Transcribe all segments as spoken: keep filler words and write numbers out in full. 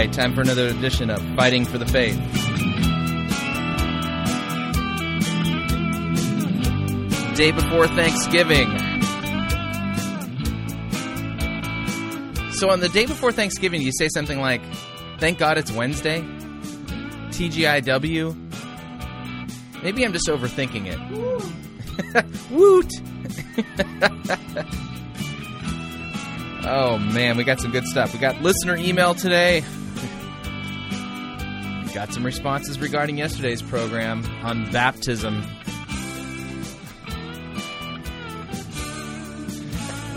right, time for another edition of Fighting for the Faith. Day before Thanksgiving. So on the day before Thanksgiving, you say something like, "Thank God it's Wednesday." T G I W. Maybe I'm just overthinking it. Woot! Oh man, we got some good stuff. We got listener email today. We got some responses regarding yesterday's program on baptism.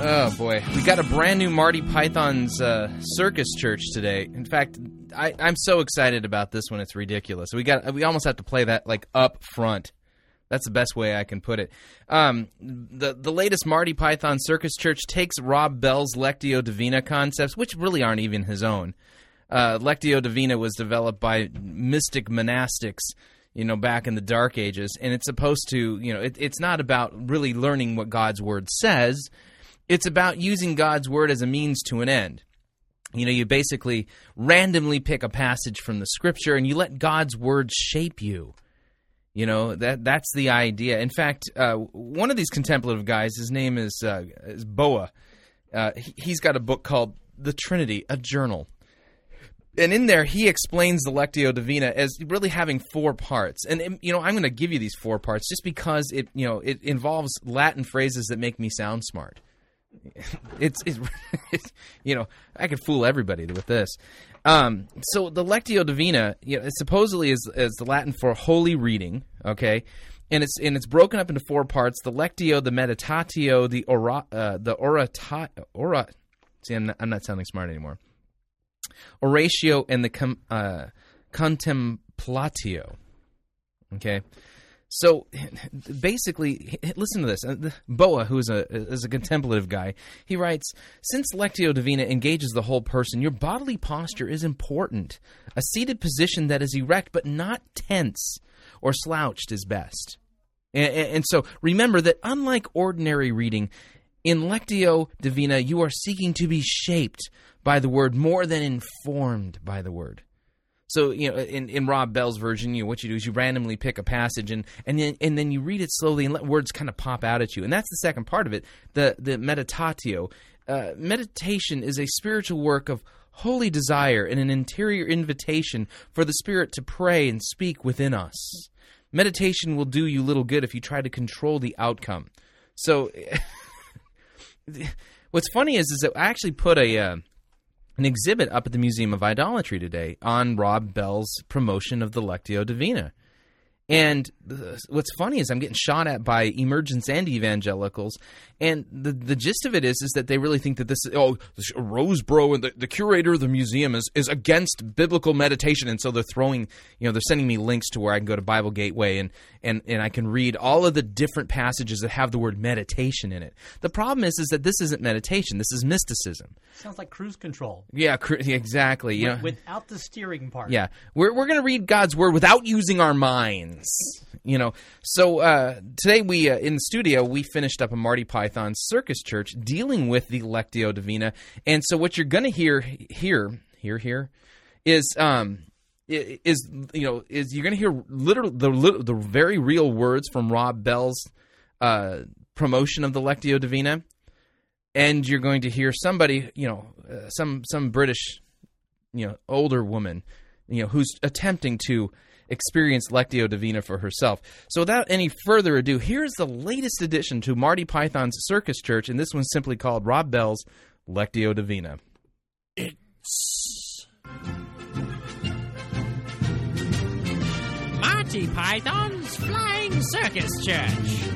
Oh boy, we got a brand new Marty Python's uh, circus church today. In fact, I, I'm so excited about this one; it's ridiculous. We got we almost have to play that like up front. That's the best way I can put it. Um, the the latest Marty Python Circus Church takes Rob Bell's Lectio Divina concepts, which really aren't even his own. Uh, Lectio Divina was developed by mystic monastics, you know, back in the Dark Ages, and it's supposed to, you know, it, it's not about really learning what God's Word says. It's about using God's Word as a means to an end. You know, you basically randomly pick a passage from the Scripture, and you let God's Word shape you. You know, that that's the idea. In fact, uh, one of these contemplative guys, his name is, uh, is Boa. Uh, he, he's got a book called The Trinity, a Journal. And in there, he explains the Lectio Divina as really having four parts. And, you know, I'm going to give you these four parts just because it, you know, it involves Latin phrases that make me sound smart. It's, it's, it's, you know, I could fool everybody with this. Um, so the Lectio Divina, you know, it supposedly is, is the Latin for holy reading, okay? And it's and it's broken up into four parts: the Lectio, the Meditatio, the ora, uh, the orata, ora. See, I'm not, I'm not sounding smart anymore. Oratio and the com, uh, Contemplatio. Okay. So basically, listen to this. Boa, who is a is a contemplative guy, he writes, "Since Lectio Divina engages the whole person, your bodily posture is important. A seated position that is erect but not tense or slouched is best." And, and so remember that unlike ordinary reading, in Lectio Divina, you are seeking to be shaped by the Word more than informed by the Word. So, you know, in, in Rob Bell's version, you know, what you do is you randomly pick a passage and and then, and then you read it slowly and let words kind of pop out at you. And that's the second part of it, the, the meditatio. Uh, meditation is a spiritual work of holy desire and an interior invitation for the Spirit to pray and speak within us. Meditation will do you little good if you try to control the outcome. So what's funny is, is that I actually put a... Uh, an exhibit up at the Museum of Idolatry today on Rob Bell's promotion of the Lectio Divina. And what's funny is I'm getting shot at by emergents and evangelicals, and the the gist of it is is that they really think that this, oh, Rosebro and the, the curator of the museum is, is against biblical meditation, and so they're throwing, you know, they're sending me links to where I can go to Bible Gateway and, and, and I can read all of the different passages that have the word meditation in it. The problem is is that this isn't meditation, this is mysticism. Sounds like cruise control. Yeah, cru- exactly. You know? Without the steering part. Yeah, we're we're going to read God's Word without using our minds. You know, so uh, today we uh, in the studio we finished up a Marty Python Circus Church dealing with the Lectio Divina, and so what you're going to hear here, here, here, is um, is you know is you're going to hear literal the the very real words from Rob Bell's uh, promotion of the Lectio Divina, and you're going to hear somebody you know uh, some some British you know older woman you know who's attempting to experience Lectio Divina for herself. So without any further ado, here's the latest addition to Marty Python's Circus Church, and this one's simply called Rob Bell's Lectio Divina. It's Marty Python's Flying Circus Church.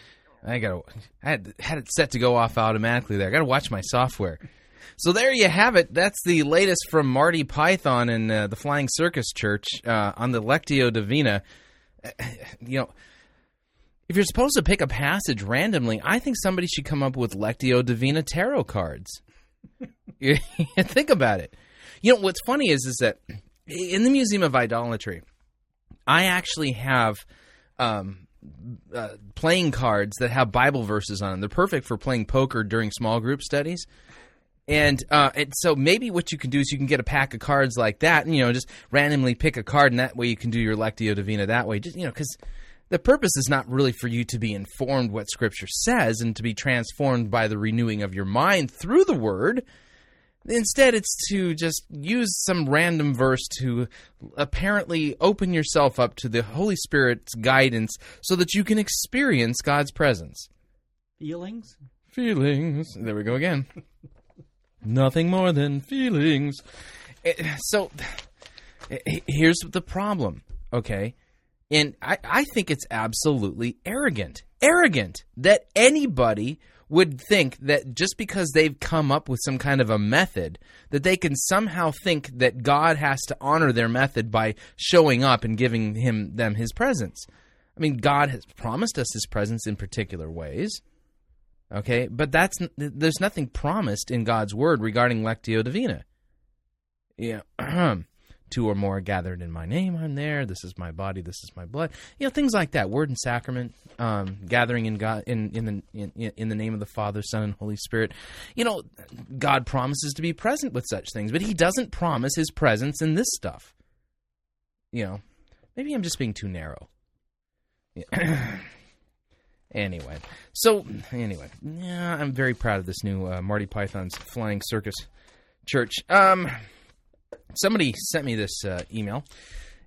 I gotta. I had, had it set to go off automatically there. I gotta watch my software. So there you have it. That's the latest from Marty Python and uh, the Flying Circus Church uh, on the Lectio Divina. Uh, you know, if you're supposed to pick a passage randomly, I think somebody should come up with Lectio Divina tarot cards. Think about it. You know what's funny is is that in the Museum of Idolatry, I actually have. Um, Uh, playing cards that have Bible verses on them. They're perfect for playing poker during small group studies. And, uh, and so maybe what you can do is you can get a pack of cards like that and, you know, just randomly pick a card, and that way you can do your Lectio Divina that way. Just, you know, because the purpose is not really for you to be informed what Scripture says and to be transformed by the renewing of your mind through the Word. Instead, it's to just use some random verse to apparently open yourself up to the Holy Spirit's guidance so that you can experience God's presence. Feelings? Feelings. There we go again. Nothing more than feelings. It, so, it, here's the problem, okay? And I, I think it's absolutely arrogant. Arrogant that anybody would think that just because they've come up with some kind of a method, that they can somehow think that God has to honor their method by showing up and giving him them his presence. I mean, God has promised us his presence in particular ways, okay? But that's there's nothing promised in God's word regarding Lectio Divina. Yeah. two or more gathered in my name, I'm there. This is my body. This is my blood. You know, things like that. Word and sacrament, um, gathering in God in in the in, in the name of the Father, Son, and Holy Spirit. You know, God promises to be present with such things, but He doesn't promise His presence in this stuff. You know, maybe I'm just being too narrow. Yeah. Anyway, so anyway, yeah, I'm very proud of this new uh, Marty Python's Flying Circus Church. Um, somebody sent me this uh, email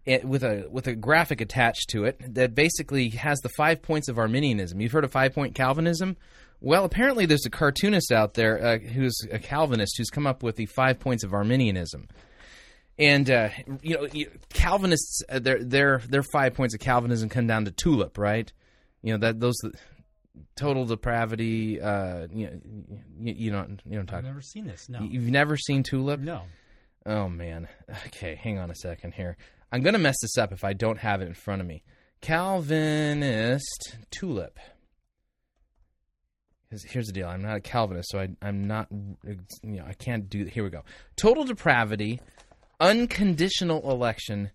it, with a with a graphic attached to it that basically has the five points of Arminianism. You've heard of five-point Calvinism? Well, apparently there's a cartoonist out there uh, who's a Calvinist who's come up with the five points of Arminianism. And, uh, you know, Calvinists, uh, their, their, their five points of Calvinism come down to TULIP, right? You know, that those total depravity, uh, you know, you, you don't, you don't talk. I've never seen this, no. You've never seen TULIP? No. Oh, man. Okay, hang on a second here. I'm going to mess this up if I don't have it in front of me. Calvinist TULIP. Here's the deal. I'm not a Calvinist, so I, I'm not, you know, I can't do, here we go. Total depravity. Unconditional election,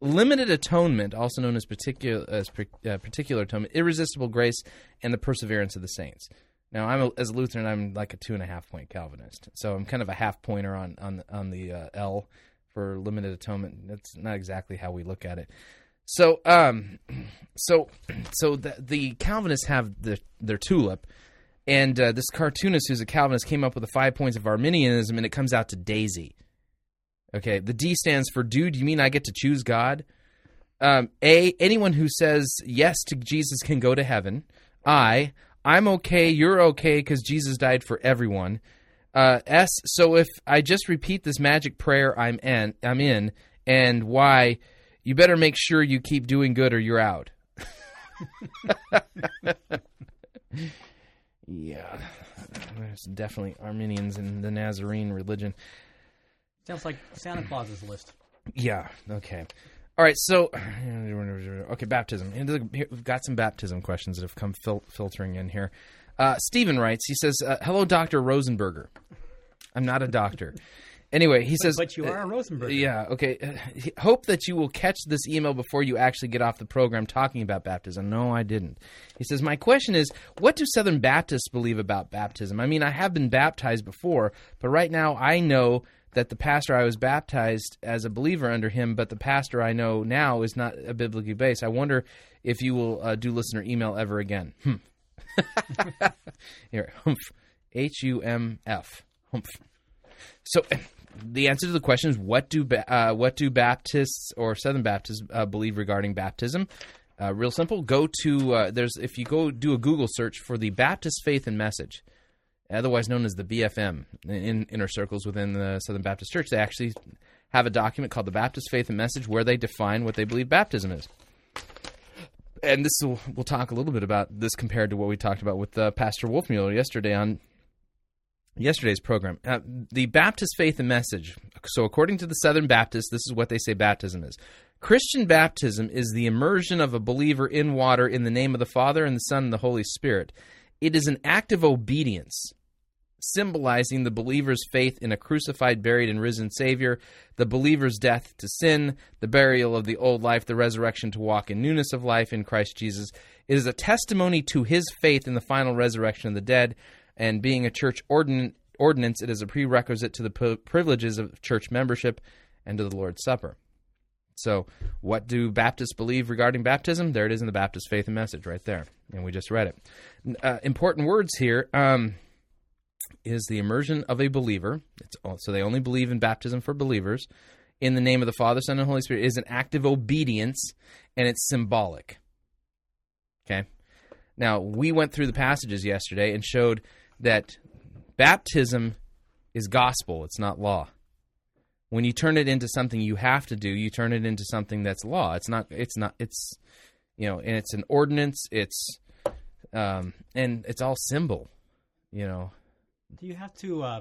limited atonement, also known as particular as uh, particular atonement, irresistible grace, and the perseverance of the saints. Now, I'm a, as a Lutheran, I'm like a two and a half point Calvinist, so I'm kind of a half pointer on on on the uh, L for limited atonement. That's not exactly how we look at it. So, um, so, so the, the Calvinists have the, their TULIP, and uh, this cartoonist who's a Calvinist came up with the five points of Arminianism, and it comes out to Daisy. Okay, the D stands for dude, you mean I get to choose God? Um, A, anyone who says yes to Jesus can go to heaven. I, I'm okay, you're okay, because Jesus died for everyone. Uh, S, so if I just repeat this magic prayer, I'm in. I'm in. And Y, you better make sure you keep doing good or you're out. Yeah, there's definitely Arminians in the Nazarene religion. Sounds like Santa Claus's list. Yeah, okay. All right, so, okay, baptism. We've got some baptism questions that have come fil- filtering in here. Uh, Stephen writes, he says, uh, hello, Doctor Rosenberger. I'm not a doctor. Anyway, he but, says... But you are a Rosenberger. Yeah, okay. Hope that you will catch this email before you actually get off the program talking about baptism. No, I didn't. He says, my question is, what do Southern Baptists believe about baptism? I mean, I have been baptized before, but right now I know... that the pastor I was baptized as a believer under him, but the pastor I know now is not a biblically based. I wonder if you will uh, do listener email ever again. Hmm. Here, humph. H U M F. Humph. So the answer to the question is, what do uh, what do Baptists or Southern Baptists uh, believe regarding baptism? Uh, real simple. Go to, uh, there's if you go do a Google search for the Baptist Faith and Message, otherwise known as the B F M, in inner circles within the Southern Baptist Church. They actually have a document called the Baptist Faith and Message where they define what they believe baptism is. And this will, we'll talk a little bit about this compared to what we talked about with uh, Pastor Wolfmuller yesterday on yesterday's program. Uh, the Baptist Faith and Message. So according to the Southern Baptists, this is what they say baptism is. Christian baptism is the immersion of a believer in water in the name of the Father and the Son and the Holy Spirit. It is an act of obedience, symbolizing the believer's faith in a crucified, buried, and risen Savior, the believer's death to sin, the burial of the old life, the resurrection to walk in newness of life in Christ Jesus. It is a testimony to his faith in the final resurrection of the dead, and being a church ordin- ordinance, it is a prerequisite to the p- privileges of church membership and to the Lord's Supper. So what do Baptists believe regarding baptism? There it is in the Baptist Faith and Message right there, and we just read it. Uh, important words here um, is the immersion of a believer. It's all, so they only believe in baptism for believers. In the name of the Father, Son, and Holy Spirit, it is an act of obedience, and it's symbolic. Okay? Now, we went through the passages yesterday and showed that baptism is gospel. It's not law. When you turn it into something you have to do, you turn it into something that's law. It's not, it's not, it's, you know, and it's an ordinance. It's, um, and it's all symbol, you know. Do you have to uh,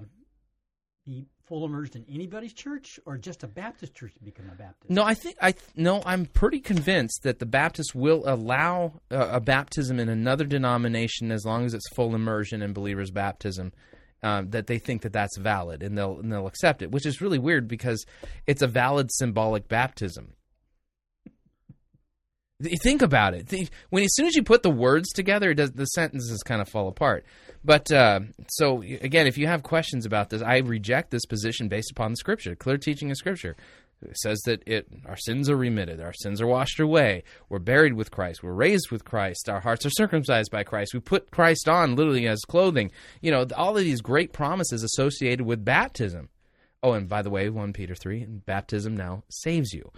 be full immersed in anybody's church or just a Baptist church to become a Baptist? No, I think, I, no, I'm pretty convinced that the Baptist will allow a, a baptism in another denomination as long as it's full immersion in believer's baptism. Um, that they think that that's valid, and they'll and they'll accept it, which is really weird because it's a valid symbolic baptism. Think about it. Think, when as soon as you put the words together, it does, the sentences kind of fall apart. But uh, so again, if you have questions about this, I reject this position based upon the Scripture. Clear teaching of Scripture it says that it our sins are remitted, our sins are washed away, we're buried with Christ, we're raised with Christ, our hearts are circumcised by Christ, we put Christ on literally as clothing. You know, all of these great promises associated with baptism. Oh, and by the way, First Peter three, baptism now saves you.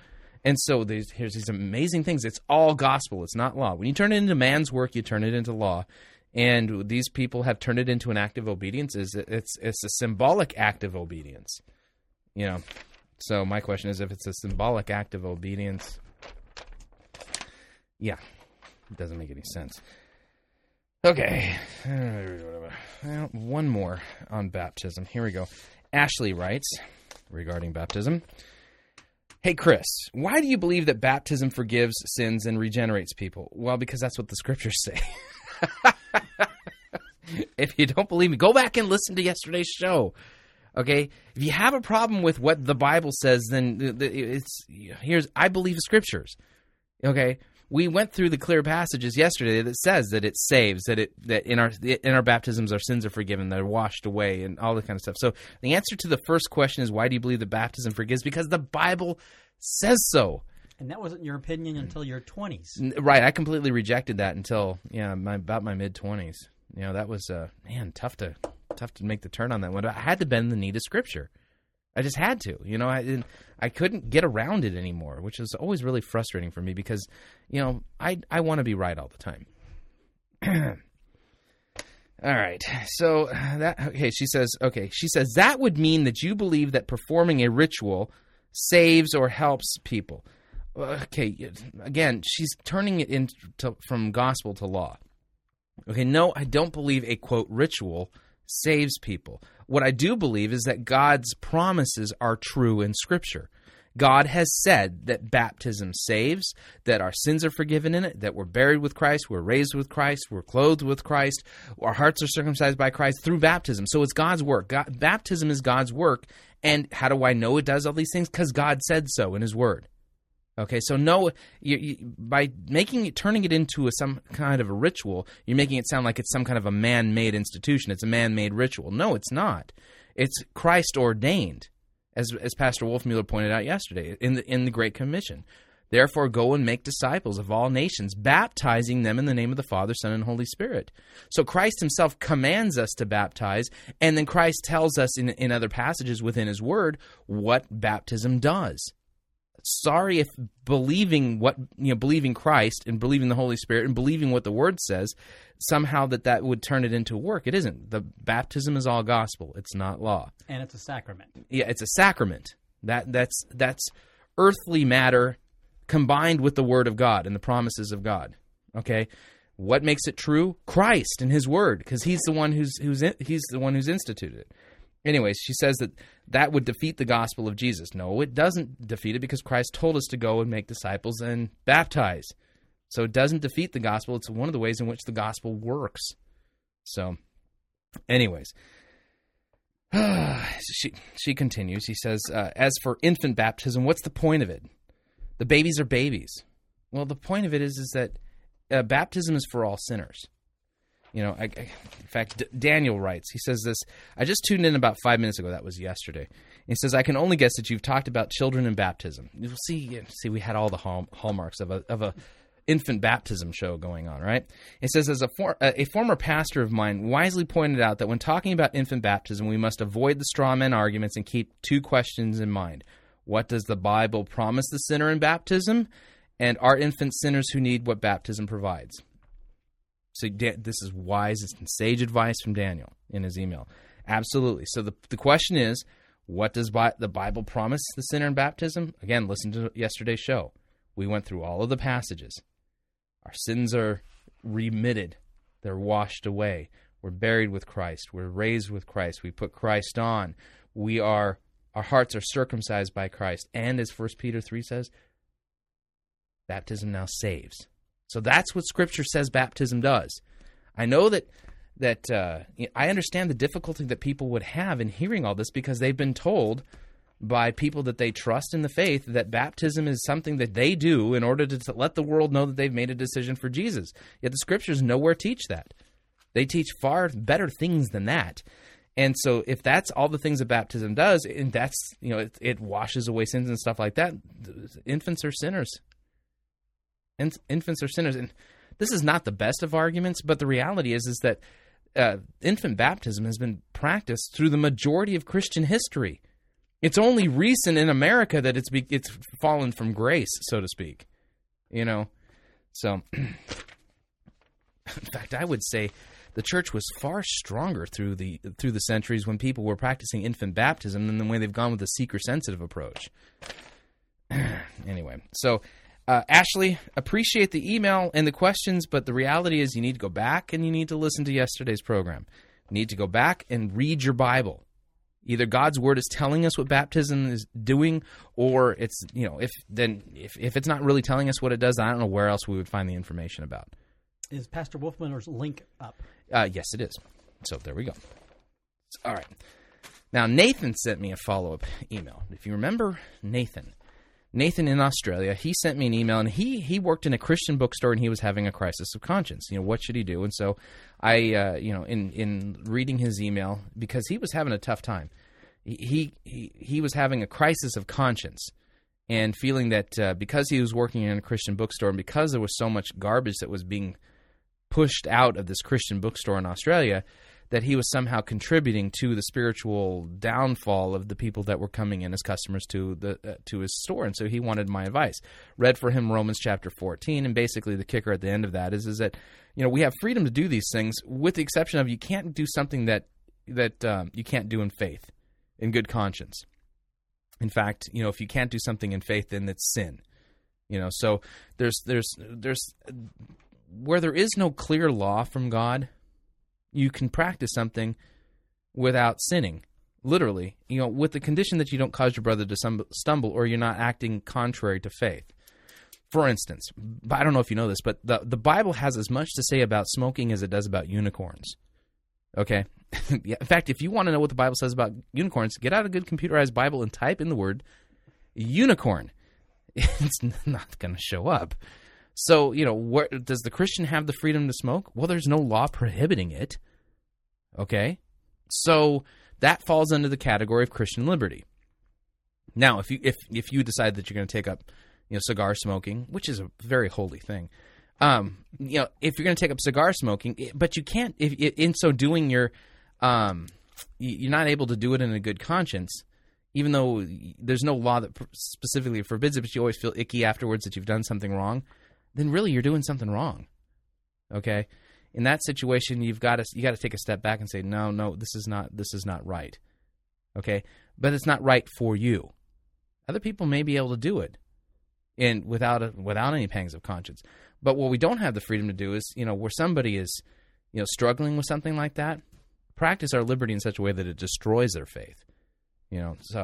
And so there's, here's these amazing things. It's all gospel. It's not law. When you turn it into man's work, you turn it into law. And these people have turned it into an act of obedience. It's, it's, it's a symbolic act of obedience. You know, so my question is if it's a symbolic act of obedience. Yeah, it doesn't make any sense. Okay. Well, one more on baptism. Here we go. Ashley writes regarding baptism. Hey, Chris, why do you believe that baptism forgives sins and regenerates people? Well, because that's what the Scriptures say. If you don't believe me, go back and listen to yesterday's show, okay? If you have a problem with what the Bible says, then it's here's I believe Scriptures, okay? We went through the clear passages yesterday that says that it saves, that it that in our in our baptisms our sins are forgiven, they're washed away, and all that kind of stuff. So the answer to the first question is why do you believe that baptism forgives? Because the Bible says so. And that wasn't your opinion until your twenties, right? I completely rejected that until yeah, my, about my mid twenties. You know, that was uh, man tough to tough to make the turn on that one. I had to bend the knee to Scripture. I just had to, you know, I I couldn't get around it anymore, which is always really frustrating for me because, you know, I I want to be right all the time. All right. So that, okay, she says, okay, she says, that would mean that you believe that performing a ritual saves or helps people. Okay, again, she's turning it into from gospel to law. Okay, no, I don't believe a, quote, ritual saves people. What I do believe is that God's promises are true in Scripture. God has said that baptism saves, that our sins are forgiven in it, that we're buried with Christ, we're raised with Christ, we're clothed with Christ, our hearts are circumcised by Christ through baptism. So it's God's work. God, baptism is God's work. And how do I know it does all these things? Because God said so in His Word. Okay, so no, you, you, by making it, turning it into a, some kind of a ritual, you're making it sound like it's some kind of a man-made institution. It's a man-made ritual. No, it's not. It's Christ ordained, as as Pastor Wolfmuller pointed out yesterday in the in the Great Commission. Therefore, go and make disciples of all nations, baptizing them in the name of the Father, Son, and Holy Spirit. So Christ Himself commands us to baptize, and then Christ tells us in in other passages within His Word what baptism does. Sorry if believing what you know, believing Christ and believing the Holy Spirit and believing what the Word says, somehow that that would turn it into work. It isn't. The baptism is all gospel. It's not law. And it's a sacrament. Yeah, it's a sacrament. That that's that's earthly matter combined with the Word of God and the promises of God. Okay, what makes it true? Christ and His Word, because He's the one who's who's in, He's the one who's instituted it. Anyways, she says that that would defeat the gospel of Jesus. No, it doesn't defeat it because Christ told us to go and make disciples and baptize. So it doesn't defeat the gospel. It's one of the ways in which the gospel works. So anyways, she she continues. She says, uh, as for infant baptism, what's the point of it? The babies are babies. Well, the point of it is, is that uh, baptism is for all sinners. You know, I, I, in fact, D- Daniel writes, he says this, I just tuned in about five minutes ago. That was yesterday. He says, I can only guess that you've talked about children and baptism. You'll see, see, we had all the hall, hallmarks of a, of a infant baptism show going on, right? It says, as a, for, a former pastor of mine wisely pointed out that when talking about infant baptism, we must avoid the straw man arguments and keep two questions in mind. What does the Bible promise the sinner in baptism? And are infant sinners who need what baptism provides? So this is wise and sage advice from Daniel in his email. Absolutely. So the the question is, what does Bi- the Bible promise the sinner in baptism? Again, listen to yesterday's show. We went through all of the passages. Our sins are remitted. They're washed away. We're buried with Christ. We're raised with Christ. We put Christ on. We are our hearts are circumcised by Christ. And as First Peter three says, baptism now saves. So that's what Scripture says baptism does. I know that that uh, I understand the difficulty that people would have in hearing all this, because they've been told by people that they trust in the faith that baptism is something that they do in order to, to let the world know that they've made a decision for Jesus. Yet the Scriptures nowhere teach that. They teach far better things than that. And so if that's all the things that baptism does, and that's, you know, it, it washes away sins and stuff like that, infants are sinners. Inf- infants are sinners. And this is not the best of arguments, but the reality is, is that uh, infant baptism has been practiced through the majority of Christian history. It's only recent in America that it's be- it's fallen from grace, so to speak. You know? So, in fact, I would say the church was far stronger through the through the centuries when people were practicing infant baptism than the way they've gone with the seeker-sensitive approach. Anyway, so uh, Ashley, appreciate the email and the questions, but the reality is you need to go back and you need to listen to yesterday's program. You need to go back and read your Bible. Either God's Word is telling us what baptism is doing, or it's, you know, if then if, if it's not really telling us what it does, I don't know where else we would find the information about. Is Pastor Wolfman's link up? Uh, yes, it is. So there we go. All right. Now, Nathan sent me a follow-up email. If you remember Nathan, Nathan in Australia, he sent me an email, and he he worked in a Christian bookstore, and he was having a crisis of conscience. You know, what should he do? And so I, uh, you know, in, in reading his email, because he was having a tough time, he he, he was having a crisis of conscience. And feeling that uh, because he was working in a Christian bookstore, and because there was so much garbage that was being pushed out of this Christian bookstore in Australia, that he was somehow contributing to the spiritual downfall of the people that were coming in as customers to the uh, to his store. And so he wanted my advice. Read for him Romans chapter fourteen, and basically the kicker at the end of that is is that, you know, we have freedom to do these things, with the exception of you can't do something that that um, you can't do in faith, in good conscience. In fact, you know, if you can't do something in faith, then it's sin. You know, so there's there's there's where there is no clear law from God, you can practice something without sinning, literally. You know, with the condition that you don't cause your brother to stumble, or you're not acting contrary to faith. For instance, I don't know if you know this, but the the Bible has as much to say about smoking as it does about unicorns. Okay. In fact, if you want to know what the Bible says about unicorns, get out a good computerized Bible and type in the word unicorn. It's not going to show up. So, you know, where, does the Christian have the freedom to smoke? Well, there's no law prohibiting it. Okay? So that falls under the category of Christian liberty. Now, if you if if you decide that you're going to take up, you know, cigar smoking, which is a very holy thing, um, you know, if you're going to take up cigar smoking, but you can't, if in so doing, you're Um, you're not able to do it in a good conscience, even though there's no law that specifically forbids it, but you always feel icky afterwards that you've done something wrong, then really you're doing something wrong, okay? In that situation, you've got to you got to take a step back and say, no, no, this is not this is not right, okay? But it's not right for you. Other people may be able to do it, and without a, without any pangs of conscience. But what we don't have the freedom to do is, you know, where somebody is, you know, struggling with something like that, practice our liberty in such a way that it destroys their faith. You know, so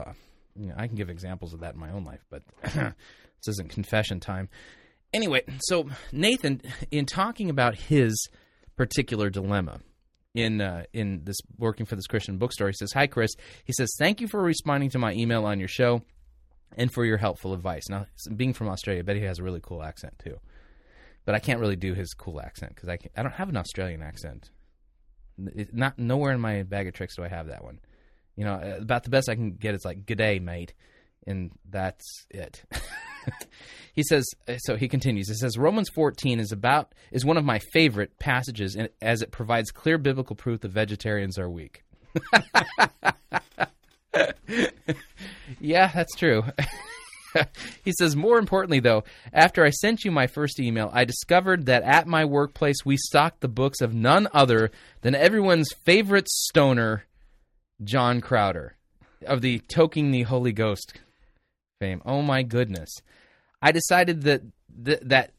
you know, I can give examples of that in my own life, but this isn't confession time. Anyway, so Nathan, in talking about his particular dilemma in uh, in this working for this Christian bookstore, he says, "Hi, Chris." He says, "Thank you for responding to my email on your show and for your helpful advice." Now, being from Australia, I bet he has a really cool accent too. But I can't really do his cool accent because I can't, I don't have an Australian accent. Not nowhere in my bag of tricks do I have that one. You know, about the best I can get is like, "G'day, mate," and that's it. He says, so he continues. He says, Romans fourteen is about is one of my favorite passages, in, as it provides clear biblical proof that vegetarians are weak. Yeah, that's true. He says, more importantly, though, after I sent you my first email, I discovered that at my workplace we stocked the books of none other than everyone's favorite stoner, John Crowder, of the Toking the Holy Ghost fame. Oh, my goodness. I decided that th- that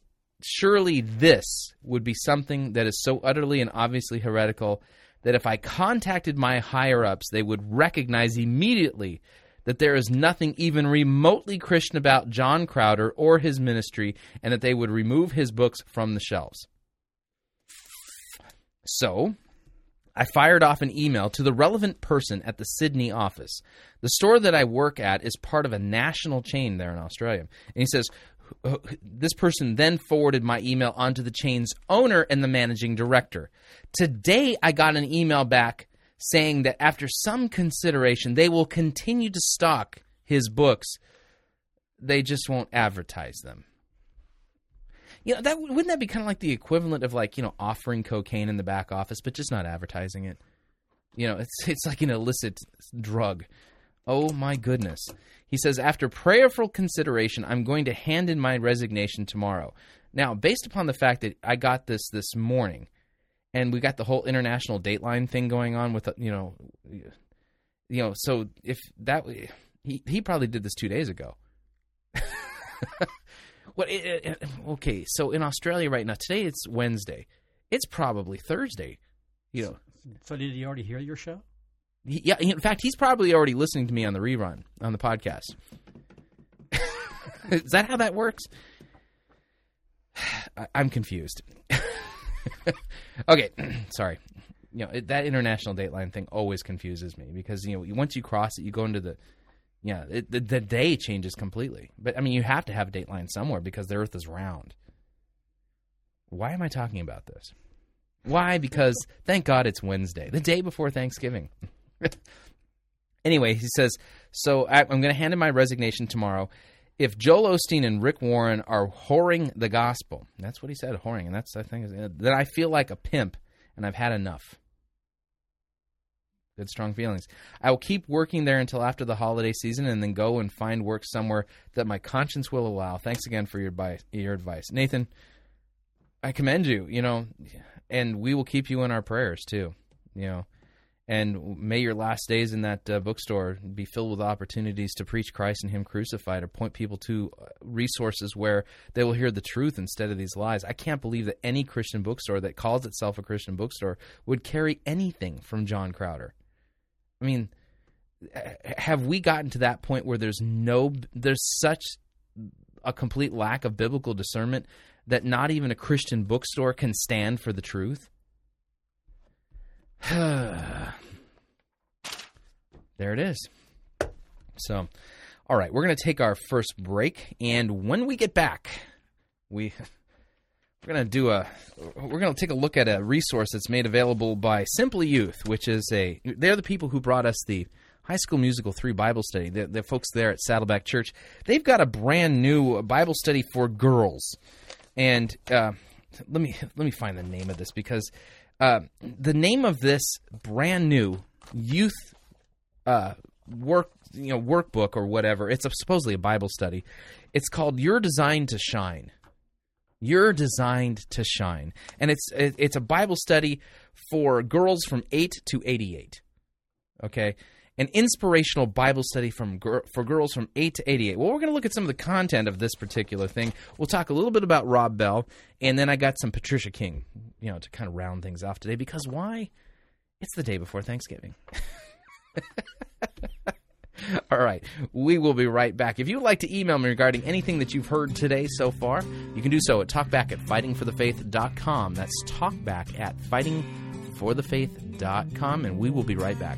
surely this would be something that is so utterly and obviously heretical that if I contacted my higher-ups, they would recognize immediately that there is nothing even remotely Christian about John Crowder or his ministry, and that they would remove his books from the shelves. So, I fired off an email to the relevant person at the Sydney office. The store that I work at is part of a national chain there in Australia. And he says, this person then forwarded my email onto the chain's owner and the managing director. Today, I got an email back saying that after some consideration, they will continue to stock his books. They just won't advertise them. You know, that wouldn't that be kind of like the equivalent of, like, you know, offering cocaine in the back office, but just not advertising it? You know, it's it's like an illicit drug. Oh, my goodness. He says, after prayerful consideration, I'm going to hand in my resignation tomorrow. Now, based upon the fact that I got this this morning, and we got the whole international dateline thing going on with, you know, you know, so if that, he, he probably did this two days ago. What? It, it, okay, so in Australia right now, today it's Wednesday. It's probably Thursday. You know. So did he already hear your show? He, yeah. In fact, he's probably already listening to me on the rerun on the podcast. Is that how that works? I, I'm confused. Okay, sorry. You know it, that international dateline thing always confuses me because you know once you cross it, you go into the. Yeah, it, the, the day changes completely. But, I mean, you have to have a dateline somewhere because the Earth is round. Why am I talking about this? Why? Because, thank God, it's Wednesday, the day before Thanksgiving. Anyway, he says, so I, I'm going to hand in my resignation tomorrow. If Joel Osteen and Rick Warren are whoring the gospel, that's what he said, whoring, and that's, I think, then I feel like a pimp, and I've had enough. Good, strong feelings. I will keep working there until after the holiday season and then go and find work somewhere that my conscience will allow. Thanks again for your, bi- your advice. Nathan, I commend you, you know, and we will keep you in our prayers too, you know, and may your last days in that uh, bookstore be filled with opportunities to preach Christ and Him crucified or point people to resources where they will hear the truth instead of these lies. I can't believe that any Christian bookstore that calls itself a Christian bookstore would carry anything from John Crowder. I mean, have we gotten to that point where there's no, there's such a complete lack of biblical discernment that not even a Christian bookstore can stand for the truth? There it is. So, all right, we're going to take our first break, and when we get back, we. We're going to do a we're going to take a look at a resource that's made available by Simply Youth, which is a they're the people who brought us the High School Musical three Bible study. The, the folks there at Saddleback Church, they've got a brand new Bible study for girls. And uh, let me let me find the name of this because uh, the name of this brand new youth uh, work you know workbook or whatever. It's a, supposedly a Bible study. It's called You're Designed to Shine. You're Designed to Shine, and it's it's a Bible study for girls from eight to eighty-eight, okay? An inspirational Bible study from gr- for girls from eight to eighty-eight. Well, we're going to look at some of the content of this particular thing. We'll talk a little bit about Rob Bell, and then I got some Patricia King, you know, to kind of round things off today, because why? It's the day before Thanksgiving. All right, we will be right back. If you would like to email me regarding anything that you've heard today so far, you can do so at talkback at fighting for the faith dot com. That's talkback at fighting for the faith dot com, and we will be right back.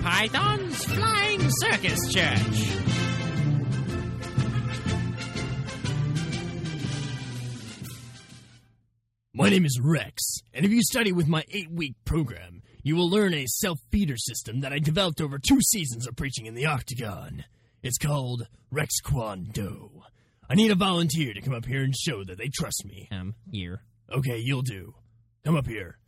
Python's Flying Circus Church. My name is Rex, and if you study with my eight-week program, You will learn a self-feeder system that I developed over two seasons of preaching in the Octagon. It's called Rex Kwon Do. I need a volunteer to come up here and show that they trust me. I'm here. Okay, you'll do. Come up here.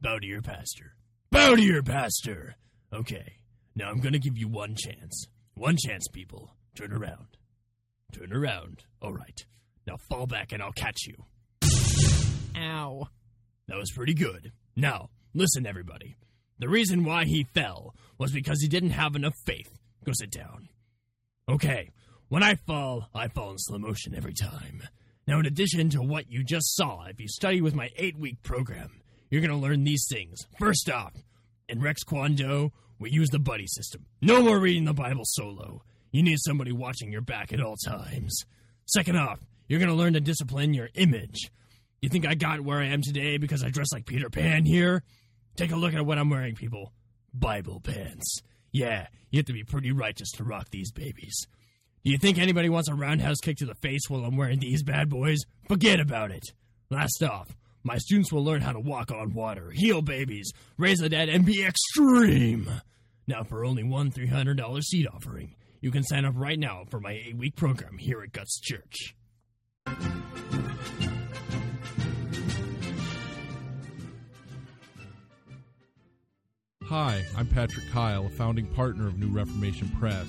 Bow to your pastor. Bow to your pastor! Okay, now I'm gonna give you one chance. One chance, people. Turn around. Turn around. All right. Now fall back and I'll catch you. Ow. That was pretty good. Now, listen, everybody. The reason why he fell was because he didn't have enough faith. Go sit down. Okay, when I fall, I fall in slow motion every time. Now, in addition to what you just saw, if you study with my eight-week program, you're going to learn these things. First off, in Rex Kwon Do, we use the buddy system. No more reading the Bible solo. You need somebody watching your back at all times. Second off, you're going to learn to discipline your image. You think I got where I am today because I dress like Peter Pan here? Take a look at what I'm wearing, people. Bible pants. Yeah, you have to be pretty righteous to rock these babies. Do you think anybody wants a roundhouse kick to the face while I'm wearing these bad boys? Forget about it. Last off, my students will learn how to walk on water, heal babies, raise the dead, and be extreme. Now, for only one three hundred dollars seed offering, you can sign up right now for my eight-week program here at Guts Church. Hi, I'm Patrick Kyle, a founding partner of New Reformation Press.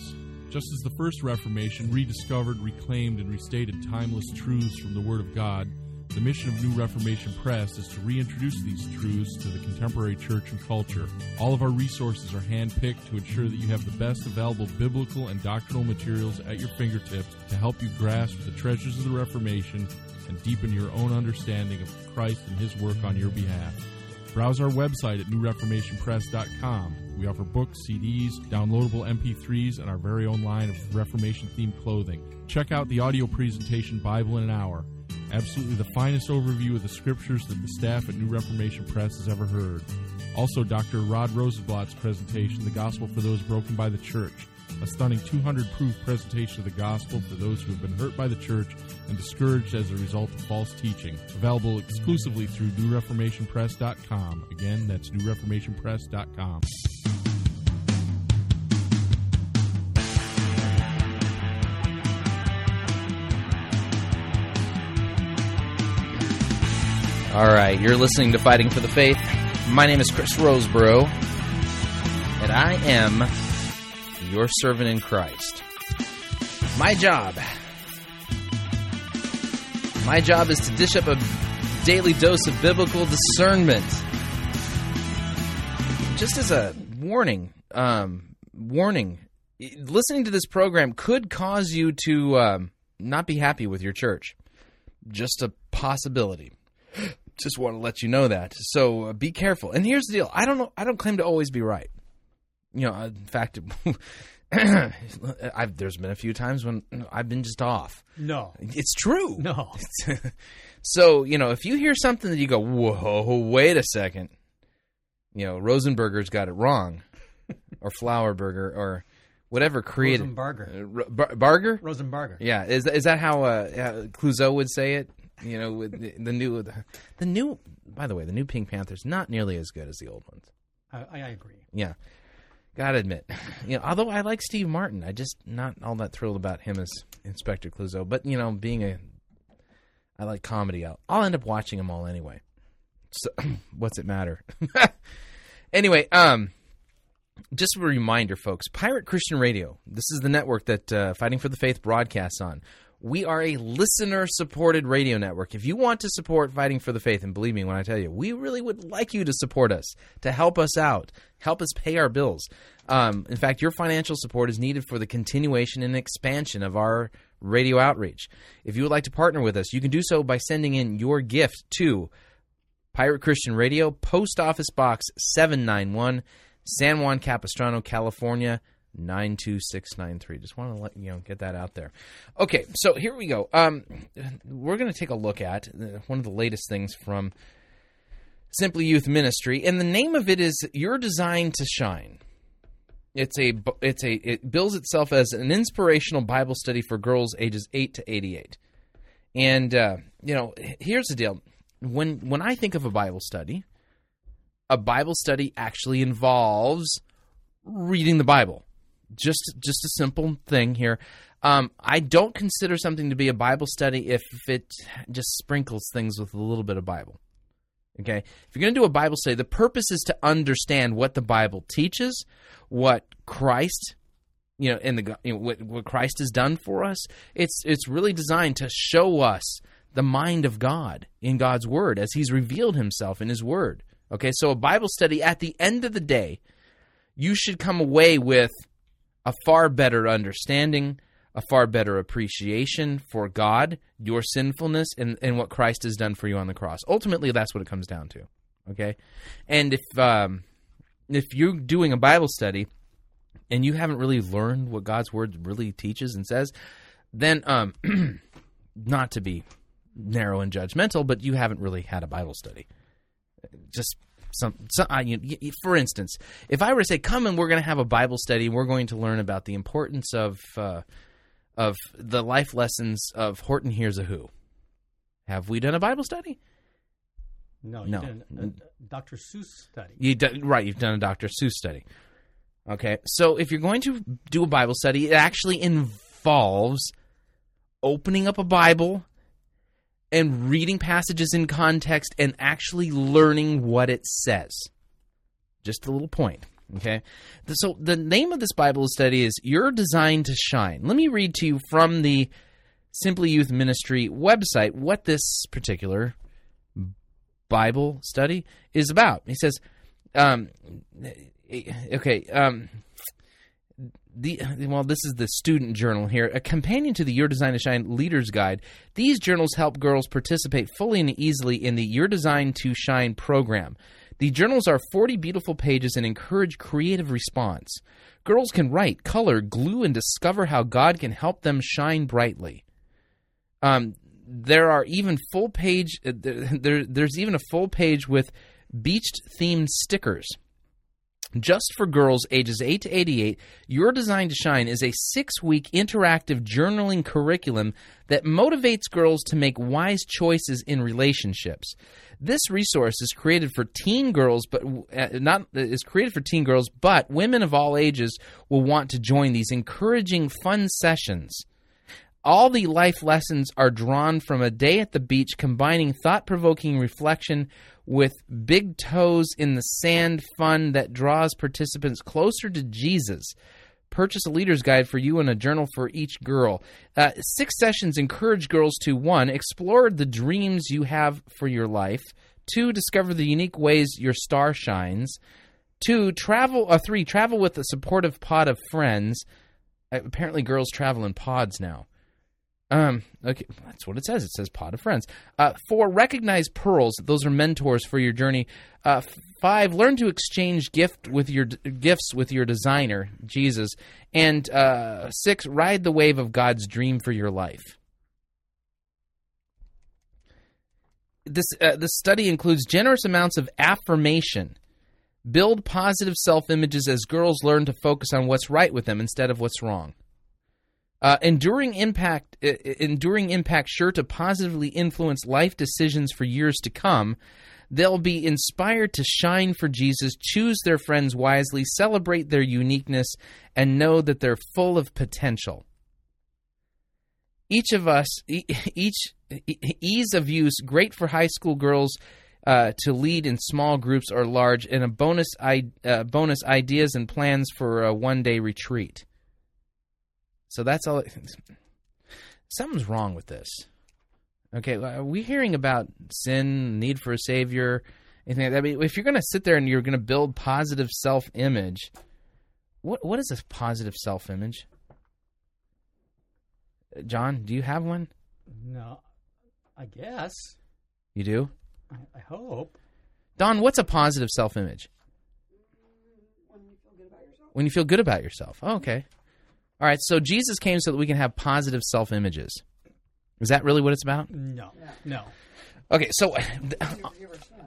Just as the First Reformation rediscovered, reclaimed, and restated timeless truths from the Word of God, the mission of New Reformation Press is to reintroduce these truths to the contemporary church and culture. All of our resources are handpicked to ensure that you have the best available biblical and doctrinal materials at your fingertips to help you grasp the treasures of the Reformation and deepen your own understanding of Christ and His work on your behalf. Browse our website at new reformation press dot com. We offer books, C Ds, downloadable M P threes, and our very own line of Reformation-themed clothing. Check out the audio presentation, Bible in an Hour. Absolutely the finest overview of the scriptures that the staff at New Reformation Press has ever heard. Also, Doctor Rod Rosenblatt's presentation, The Gospel for Those Broken by the Church. A stunning two hundred proof presentation of the gospel for those who have been hurt by the church and discouraged as a result of false teaching. Available exclusively through new reformation press dot com. Again, that's new reformation press dot com. All right, you're listening to Fighting for the Faith. My name is Chris Roseborough, and I am your servant in Christ. My job. My job is to dish up a daily dose of biblical discernment. Just as a warning, um, warning, listening to this program could cause you to um, not be happy with your church. Just a possibility. Just want to let you know that. So uh, be careful. And here's the deal. I don't know. I don't claim to always be right. You know, in fact, I've, there's been a few times when I've been just off. No. It's true. No. So, you know, if you hear something that you go, whoa, wait a second. You know, Rosenberger's got it wrong. Or Flourburger or whatever created. Rosenbarger. Uh, Bar- Barger? Rosenbarger. Yeah. Is, is that how uh, Clouseau would say it? You know, with the, the new, the, the new, by the way, the new Pink Panther's not nearly as good as the old ones. I, I agree. Yeah. Gotta admit, you know, although I like Steve Martin, I just not all that thrilled about him as Inspector Clouseau. But, you know, being a, I like comedy. I'll, I'll end up watching them all anyway. So, what's it matter? Anyway, um, just a reminder, folks, Pirate Christian Radio. This is the network that uh, Fighting for the Faith broadcasts on. We are a listener-supported radio network. If you want to support Fighting for the Faith, and believe me when I tell you, we really would like you to support us, to help us out, help us pay our bills. Um, in fact, your financial support is needed for the continuation and expansion of our radio outreach. If you would like to partner with us, you can do so by sending in your gift to Pirate Christian Radio, Post Office Box seven ninety-one, San Juan Capistrano, California, nine two six nine three. Just want to let you know, get that out there. Okay, so here we go. Um, we're going to take a look at one of the latest things from Simply Youth Ministry, and the name of it is "You're Designed to Shine." It's a it's a it bills itself as an inspirational Bible study for girls ages eight to eighty-eight. And uh, you know, here's the deal: when when I think of a Bible study, a Bible study actually involves reading the Bible. Just just a simple thing here. Um, I don't consider something to be a Bible study if it just sprinkles things with a little bit of Bible. Okay, if you're going to do a Bible study, the purpose is to understand what the Bible teaches, what Christ, you know, in the you know, what, what Christ has done for us. It's it's really designed to show us the mind of God in God's Word as He's revealed Himself in His Word. Okay, so a Bible study, at the end of the day, you should come away with a far better understanding, a far better appreciation for God, your sinfulness, and, and what Christ has done for you on the cross. Ultimately, that's what it comes down to, okay? And if um, if you're doing a Bible study and you haven't really learned what God's Word really teaches and says, then um, not to be narrow and judgmental, but you haven't really had a Bible study. Just... Some, some, I, you, for instance, if I were to say, come and we're going to have a Bible study, we're going to learn about the importance of uh, of the life lessons of Horton Hears a Who. Have we done a Bible study? No, you no. did a, a Doctor Seuss study. You do, right, you've done a Doctor Seuss study. Okay, so if you're going to do a Bible study, it actually involves opening up a Bible and reading passages in context and actually learning what it says. Just a little point, okay? So the name of this Bible study is You're Designed to Shine. Let me read to you from the Simply Youth Ministry website what this particular Bible study is about. He says, um, okay, um... The, well, this is the student journal here, a companion to the Your Design to Shine Leader's Guide. These journals help girls participate fully and easily in the Your Design to Shine program. The journals are forty beautiful pages and encourage creative response. Girls can write, color, glue, and discover how God can help them shine brightly. Um, there are even full page. There, there's even a full page with beached-themed stickers. Just for girls ages eight to eighty-eight, Your Design to Shine is a six-week interactive journaling curriculum that motivates girls to make wise choices in relationships. This resource is created for teen girls, but uh, not is created for teen girls, but women of all ages will want to join these encouraging, fun sessions. All the life lessons are drawn from a day at the beach, combining thought-provoking reflection with big toes in the sand fun that draws participants closer to Jesus. Purchase a leader's guide for you and a journal for each girl. Uh, six sessions encourage girls to, one, explore the dreams you have for your life, two, discover the unique ways your star shines, two, travel, uh, three, travel with a supportive pod of friends. Uh, apparently girls travel in pods now. Um, okay, that's what it says. It says pod of friends. Uh, four, recognize pearls. Those are mentors for your journey. Uh, five, learn to exchange gift with your gifts with your designer, Jesus. And uh, six, ride the wave of God's dream for your life. This uh, this study includes generous amounts of affirmation. Build positive self-images as girls learn to focus on what's right with them instead of what's wrong. Uh, enduring impact uh, enduring impact sure to positively influence life decisions for years to come. They'll be inspired to shine for Jesus, choose their friends wisely, celebrate their uniqueness, and know that they're full of potential. Each of us, e- each e- ease of use, great for high school girls uh, to lead in small groups or large, and a bonus, I- uh, bonus ideas and plans for a one-day retreat. So that's all. Something's wrong with this. Okay, are we hearing about sin, need for a savior, anything like that? I mean, if you're going to sit there and you're going to build positive self-image, what what is a positive self-image? John, do you have one? No, I guess. You do? I, I hope. Don, what's a positive self-image? When you feel good about yourself. When you feel good about yourself. Oh, okay. All right, so Jesus came so that we can have positive self-images. Is that really what it's about? No, no. Okay, so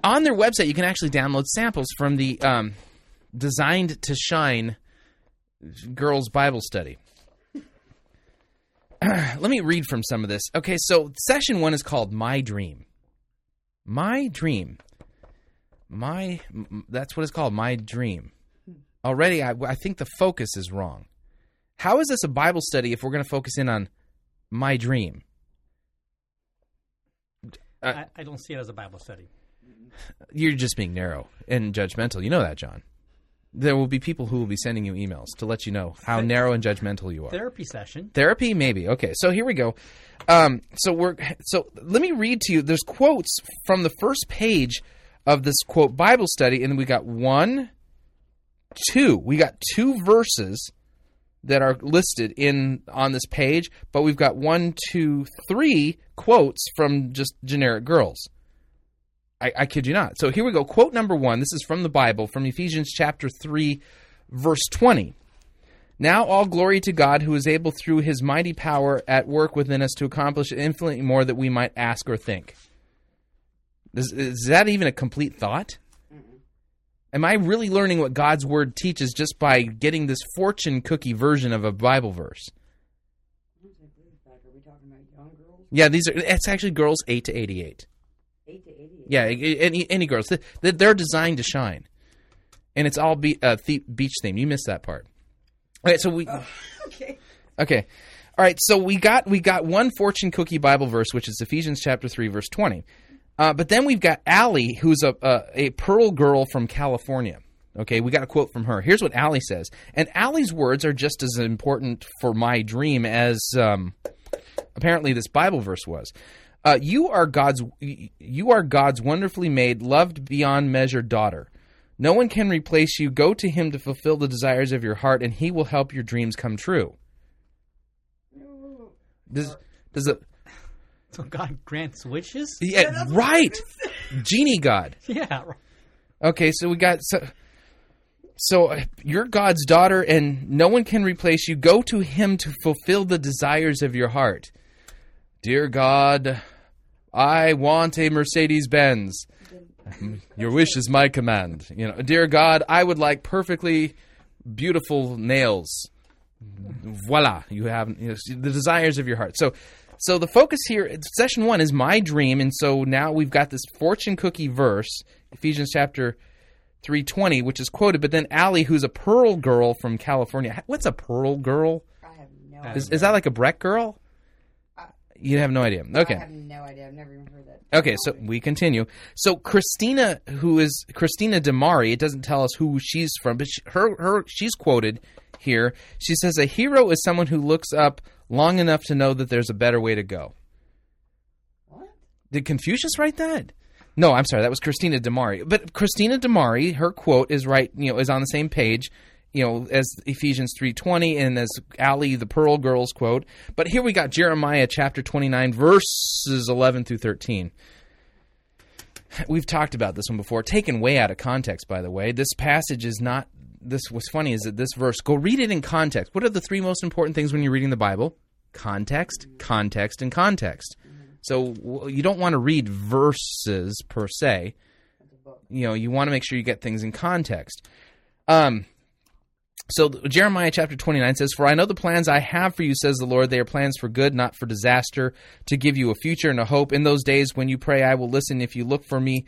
on their website, you can actually download samples from the um, Designed to Shine Girls Bible Study. Let me read from some of this. Okay, so session one is called My Dream. My Dream. My, that's what it's called, my dream. Already, I, I think the focus is wrong. How is this a Bible study if we're going to focus in on my dream? I, I, I don't see it as a Bible study. You're just being narrow and judgmental. You know that, John. There will be people who will be sending you emails to let you know how narrow and judgmental you are. Therapy session. Therapy, maybe. Okay, so here we go. Um, so we're so let me read to you. There's quotes from the first page of this, quote, Bible study, and we got one, two. We got two verses that are listed in on this page, but we've got one, two, three quotes from just generic girls. I, I kid you not. So here we go. Quote number one. This is from the Bible, from Ephesians chapter three, verse twenty. Now all glory to God, who is able through his mighty power at work within us to accomplish infinitely more that we might ask or think. Is, is that even a complete thought? Am I really learning what God's word teaches just by getting this fortune cookie version of a Bible verse? Are we talking about young girls? Yeah, these are. It's actually girls eight to eighty-eight. Eight to eighty-eight. Yeah, any any girls. They're designed to shine, and it's all be, uh, the, beach themed. You missed that part. All right, so we. Oh, okay. Okay. All right, so we got we got one fortune cookie Bible verse, which is Ephesians chapter three, verse twenty. Uh, but then we've got Allie, who's a, a a Pearl girl from California. Okay, we got a quote from her. Here's what Allie says. And Allie's words are just as important for my dream as um, apparently this Bible verse was. Uh, you are God's you are God's wonderfully made, loved beyond measure daughter. No one can replace you. Go to him to fulfill the desires of your heart, and he will help your dreams come true. Does does the So God grants wishes? Yeah, yeah right. Genie God. Yeah. Okay, so we got... So, so you're God's daughter and no one can replace you. Go to him to fulfill the desires of your heart. Dear God, I want a Mercedes-Benz. Your wish is my command. You know, dear God, I would like perfectly beautiful nails. Voila. You have you know, the desires of your heart. So... So the focus here, session one is my dream, and so now we've got this fortune cookie verse, Ephesians chapter three twenty, which is quoted, but then Allie, who's a Pearl girl from California. What's a Pearl girl? I have no idea. Is, is that like a Breck girl? Uh, you have no idea. Okay. I have no idea. I've never even heard that. Okay, so we continue. So Christina, who is Christina DeMari, it doesn't tell us who she's from, but she, her, her she's quoted here. She says, a hero is someone who looks up long enough to know that there's a better way to go. What? Did Confucius write that? No, I'm sorry. That was Christina DeMari. But Christina DeMari, her quote is right. You know, is on the same page, you know, as Ephesians three twenty and as Allie the Pearl girl's quote. But here we got Jeremiah chapter twenty-nine, verses eleven through thirteen. We've talked about this one before, taken way out of context. By the way, this passage is not. This what's funny is that this verse, go read it in context. What are the three most important things when you're reading the Bible? Context, context, and context. So you don't want to read verses per se. You know, you want to make sure you get things in context. Um, so Jeremiah chapter twenty-nine says, for I know the plans I have for you, says the Lord. They are plans for good, not for disaster, to give you a future and a hope. In those days when you pray, I will listen. If you look for me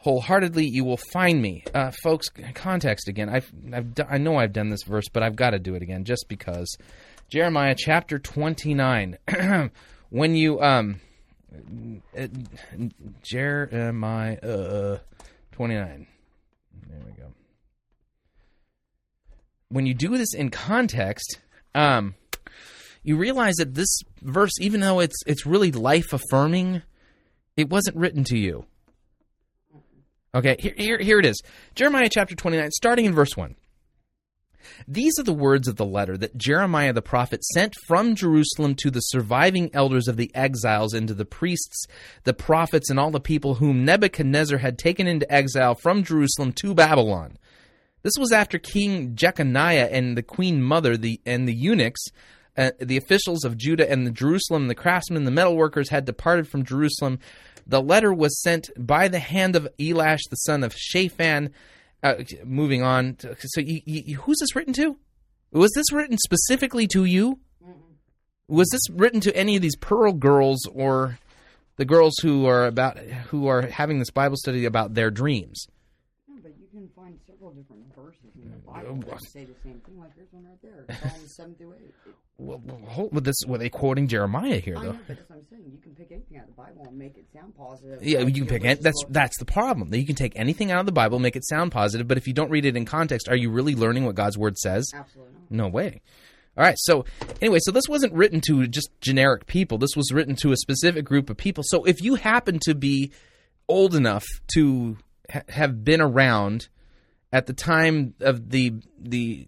wholeheartedly, you will find me. Uh, folks, context again. I've, I've d- I know I've done this verse, but I've got to do it again just because. Jeremiah chapter twenty-nine. When you... um, uh, Jeremiah uh, twenty-nine. There we go. When you do this in context, um, you realize that this verse, even though it's it's really life-affirming, it wasn't written to you. Okay, here, here here it is. Jeremiah chapter twenty-nine, starting in verse one. These are the words of the letter that Jeremiah the prophet sent from Jerusalem to the surviving elders of the exiles and to the priests, the prophets, and all the people whom Nebuchadnezzar had taken into exile from Jerusalem to Babylon. This was after King Jeconiah and the queen mother the and the eunuchs, uh, the officials of Judah and the Jerusalem, the craftsmen, the metalworkers had departed from Jerusalem. The letter was sent by the hand of Elash, the son of Shaphan. Uh, moving on. To, so you, you, who's this written to? Was this written specifically to you? Was this written to any of these Pearl girls or the girls who are about who are having this Bible study about their dreams? can find several different verses in the Bible that well, say the same thing. Like there's one right there, Psalms seven through eight. It, well, well, with this, were they quoting Jeremiah here, though? I know, but that's what I'm saying. You can pick anything out of the Bible and make it sound positive. Yeah, like you can pick it. That's that's the problem. You can take anything out of the Bible, make it sound positive, but if you don't read it in context, are you really learning what God's Word says? Absolutely not. No way. All right, so anyway, so this wasn't written to just generic people. This was written to a specific group of people. So if you happen to be old enough to ha- have been around at the time of the the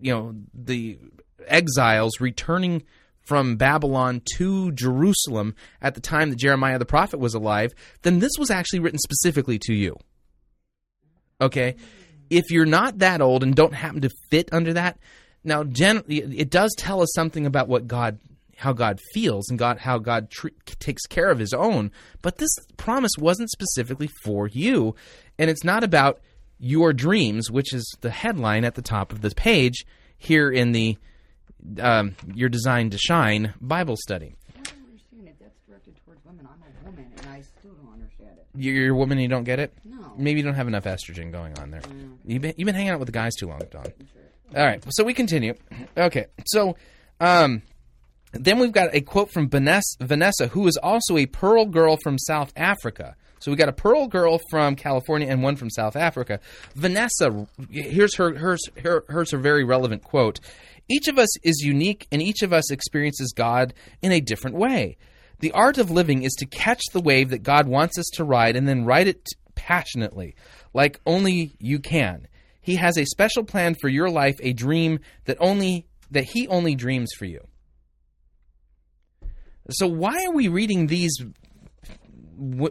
you know the exiles returning from Babylon to Jerusalem at the time that Jeremiah the prophet was alive, then this was actually written specifically to you. Okay? If you're not that old and don't happen to fit under that, now, generally, it does tell us something about what God, how God feels and God, how God tr- takes care of His own. But this promise wasn't specifically for you, and it's not about your dreams, which is the headline at the top of this page here in the um, "You're Designed to Shine" Bible study. I don't understand it. That's directed towards women. I'm a woman, and I still don't understand it. You're a woman, and you don't get it? No. Maybe you don't have enough estrogen going on there. Mm. You've been you've been hanging out with the guys too long, Don. All right, so we continue. Okay, so um, then we've got a quote from Vanessa, who is also a Pearl Girl from South Africa. So we got a Pearl Girl from California and one from South Africa. Vanessa, here's her, her, her, here's her very relevant quote. Each of us is unique, and each of us experiences God in a different way. The art of living is to catch the wave that God wants us to ride and then ride it passionately, like only you can. He has a special plan for your life, a dream that only that he only dreams for you. So why are we reading these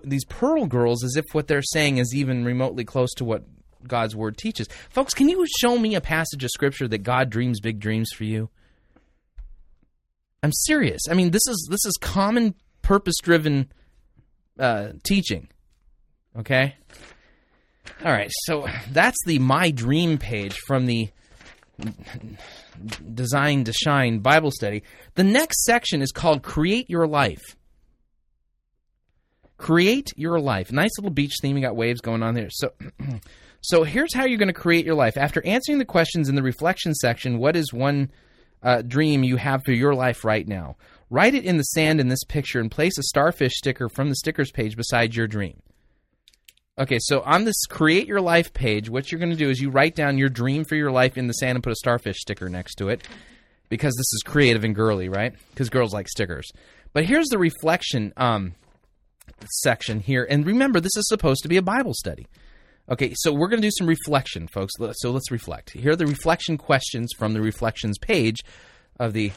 these Pearl Girls as if what they're saying is even remotely close to what God's Word teaches? Folks, can you show me a passage of Scripture that God dreams big dreams for you? I'm serious. I mean, this is this is common purpose-driven uh, teaching. Okay? All right, so that's the My Dream page from the Designed to Shine Bible study. The next section is called Create Your Life. Create Your Life. Nice little beach theme. You got waves going on there. So, so here's how you're going to create your life. After answering the questions in the reflection section, what is one uh, dream you have for your life right now? Write it in the sand in this picture and place a starfish sticker from the stickers page beside your dream. Okay, so on this Create Your Life page, what you're going to do is you write down your dream for your life in the sand and put a starfish sticker next to it, because this is creative and girly, right? Because girls like stickers. But here's the reflection um, section here. And remember, this is supposed to be a Bible study. Okay, so we're going to do some reflection, folks. So let's reflect. Here are the reflection questions from the reflections page of the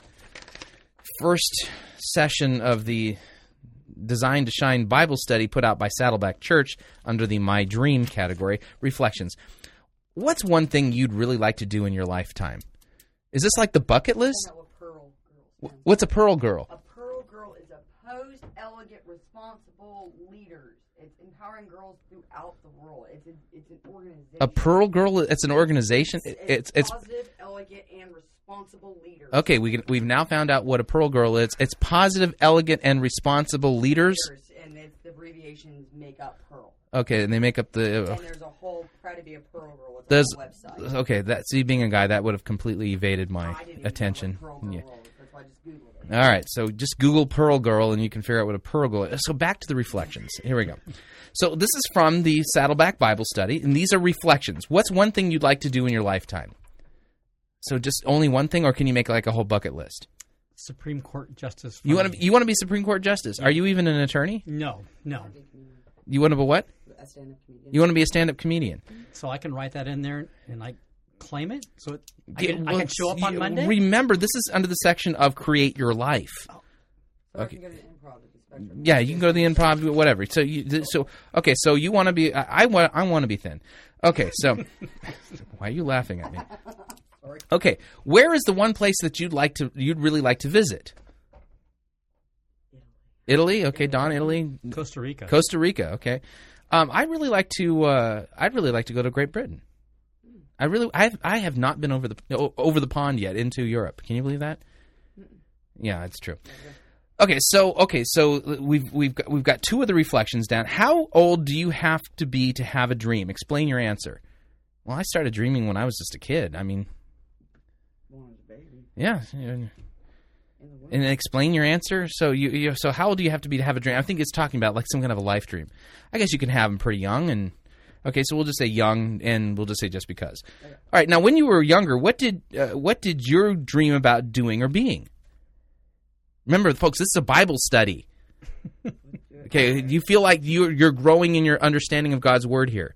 first session of the Designed to Shine Bible study put out by Saddleback Church under the My Dream category. Reflections. What's one thing you'd really like to do in your lifetime? Is this like the bucket list? A Pearl Girl. What's a Pearl Girl? A Pearl Girl is opposed, elegant, responsible leaders. It's empowering girls throughout the world. It's, a, it's an organization. A Pearl Girl, it's an organization? It's, it's, it's positive, it's, elegant, and responsible leaders. Okay, we can, we've now found out what a Pearl Girl is. It's positive, elegant, and responsible leaders. And it's the abbreviations make up Pearl. Okay, and they make up the... Uh, and there's a whole try to be a Pearl Girl. It's on the website. Okay, that, so you being a guy, that would have completely evaded my I didn't attention. Even know what Pearl Girl yeah. was, that's why I just Googled it. All right, so just Google Pearl Girl, and you can figure out what a Pearl Girl is. So back to the reflections. Here we go. So this is from the Saddleback Bible Study, and these are reflections. What's one thing you'd like to do in your lifetime? So just only one thing, or can you make like a whole bucket list? Supreme Court Justice. You want to you want to be Supreme Court Justice? Are you even an attorney? No, no. You want to be what? A stand-up comedian. You want to be a stand-up comedian. So I can write that in there and like... claim it so it, I, can, well, I can show up on Monday. Remember, this is under the section of Create Your Life. Oh. So okay. I can go to the improv. Yeah, you can go to the improv, whatever. So, you, so okay, so you want to be? I, I want. I want to be thin. Okay, so why are you laughing at me? Okay, where is the one place that you'd like to? You'd really like to visit? Italy. Okay, Don. Italy. Costa Rica. Costa Rica. Okay. Um, I really like to. Uh, I'd really like to go to Great Britain. I really, I I have not been over the over the pond yet into Europe. Can you believe that? Yeah, it's true. Okay, so okay, so we've we've got, we've got two of the reflections down. How old do you have to be to have a dream? Explain your answer. Well, I started dreaming when I was just a kid. I mean, born as a baby. Yeah. And, and explain your answer. So you, you, so how old do you have to be to have a dream? I think it's talking about like some kind of a life dream. I guess you can have them pretty young. And okay, so we'll just say young, and we'll just say just because. Okay. All right. Now, when you were younger, what did uh, what did your dream about doing or being? Remember, folks, this is a Bible study. Okay, do you feel like you're you're growing in your understanding of God's word here?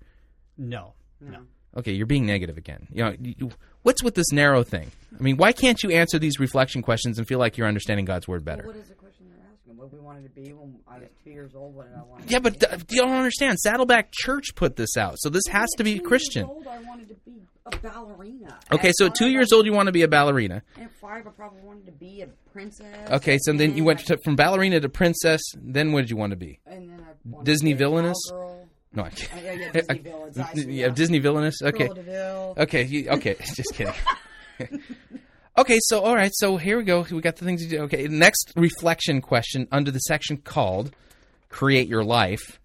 No, no. Okay, you're being negative again. You know, you, what's with this narrow thing? I mean, why can't you answer these reflection questions and feel like you're understanding God's word better? Well, what is the question you're asking? What we wanted to be when I was two years old? What did I want? Yeah, but th- you don't understand. Saddleback Church put this out, so this has to be Christian. Two years old, I wanted to be a ballerina. Okay, at so at two years old, you want to be a ballerina. And at five, I probably wanted to be a princess. Okay, so then you went to, from ballerina to princess. Then what did you want to be? And then I Disney to be villainous. A cowgirl. No, I can't. Yeah, yeah, Disney villains. I, yeah, Disney villainous. Okay. Okay. You, okay. Just kidding. Okay. So, all right. So here we go. We got the things to do. Okay. Next reflection question under the section called "Create Your Life."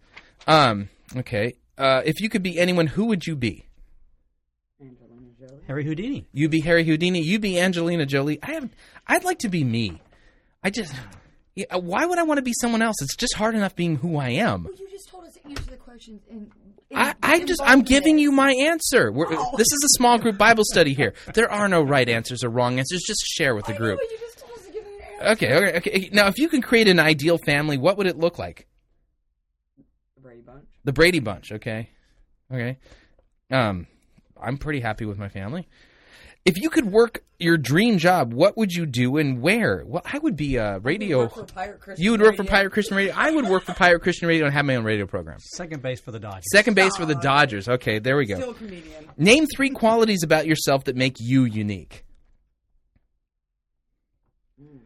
Um. Okay. Uh, if you could be anyone, who would you be? Angelina Jolie. Harry Houdini. You be Harry Houdini. You be Angelina Jolie. I have. I'd like to be me. I just. Yeah, why would I want to be someone else? It's just hard enough being who I am. Well, you just told us to answer the questions. In, in, I, I just, I'm giving you my answer. We're, oh. This is a small group Bible study here. There are no right answers or wrong answers. Just share with the group. I know, but you just told us to give an answer. Okay, okay, okay. Now, if you can create an ideal family, what would it look like? The Brady Bunch. The Brady Bunch. Okay, okay. Um, I'm pretty happy with my family. If you could work your dream job, what would you do and where? Well, I would be a radio. Would work for you would work radio. for Pirate Christian Radio. I would work for Pirate Christian Radio and have my own radio program. Second base for the Dodgers. Second base oh, for the Dodgers. Okay, there we go. Still a comedian. Name three qualities about yourself that make you unique. Mm.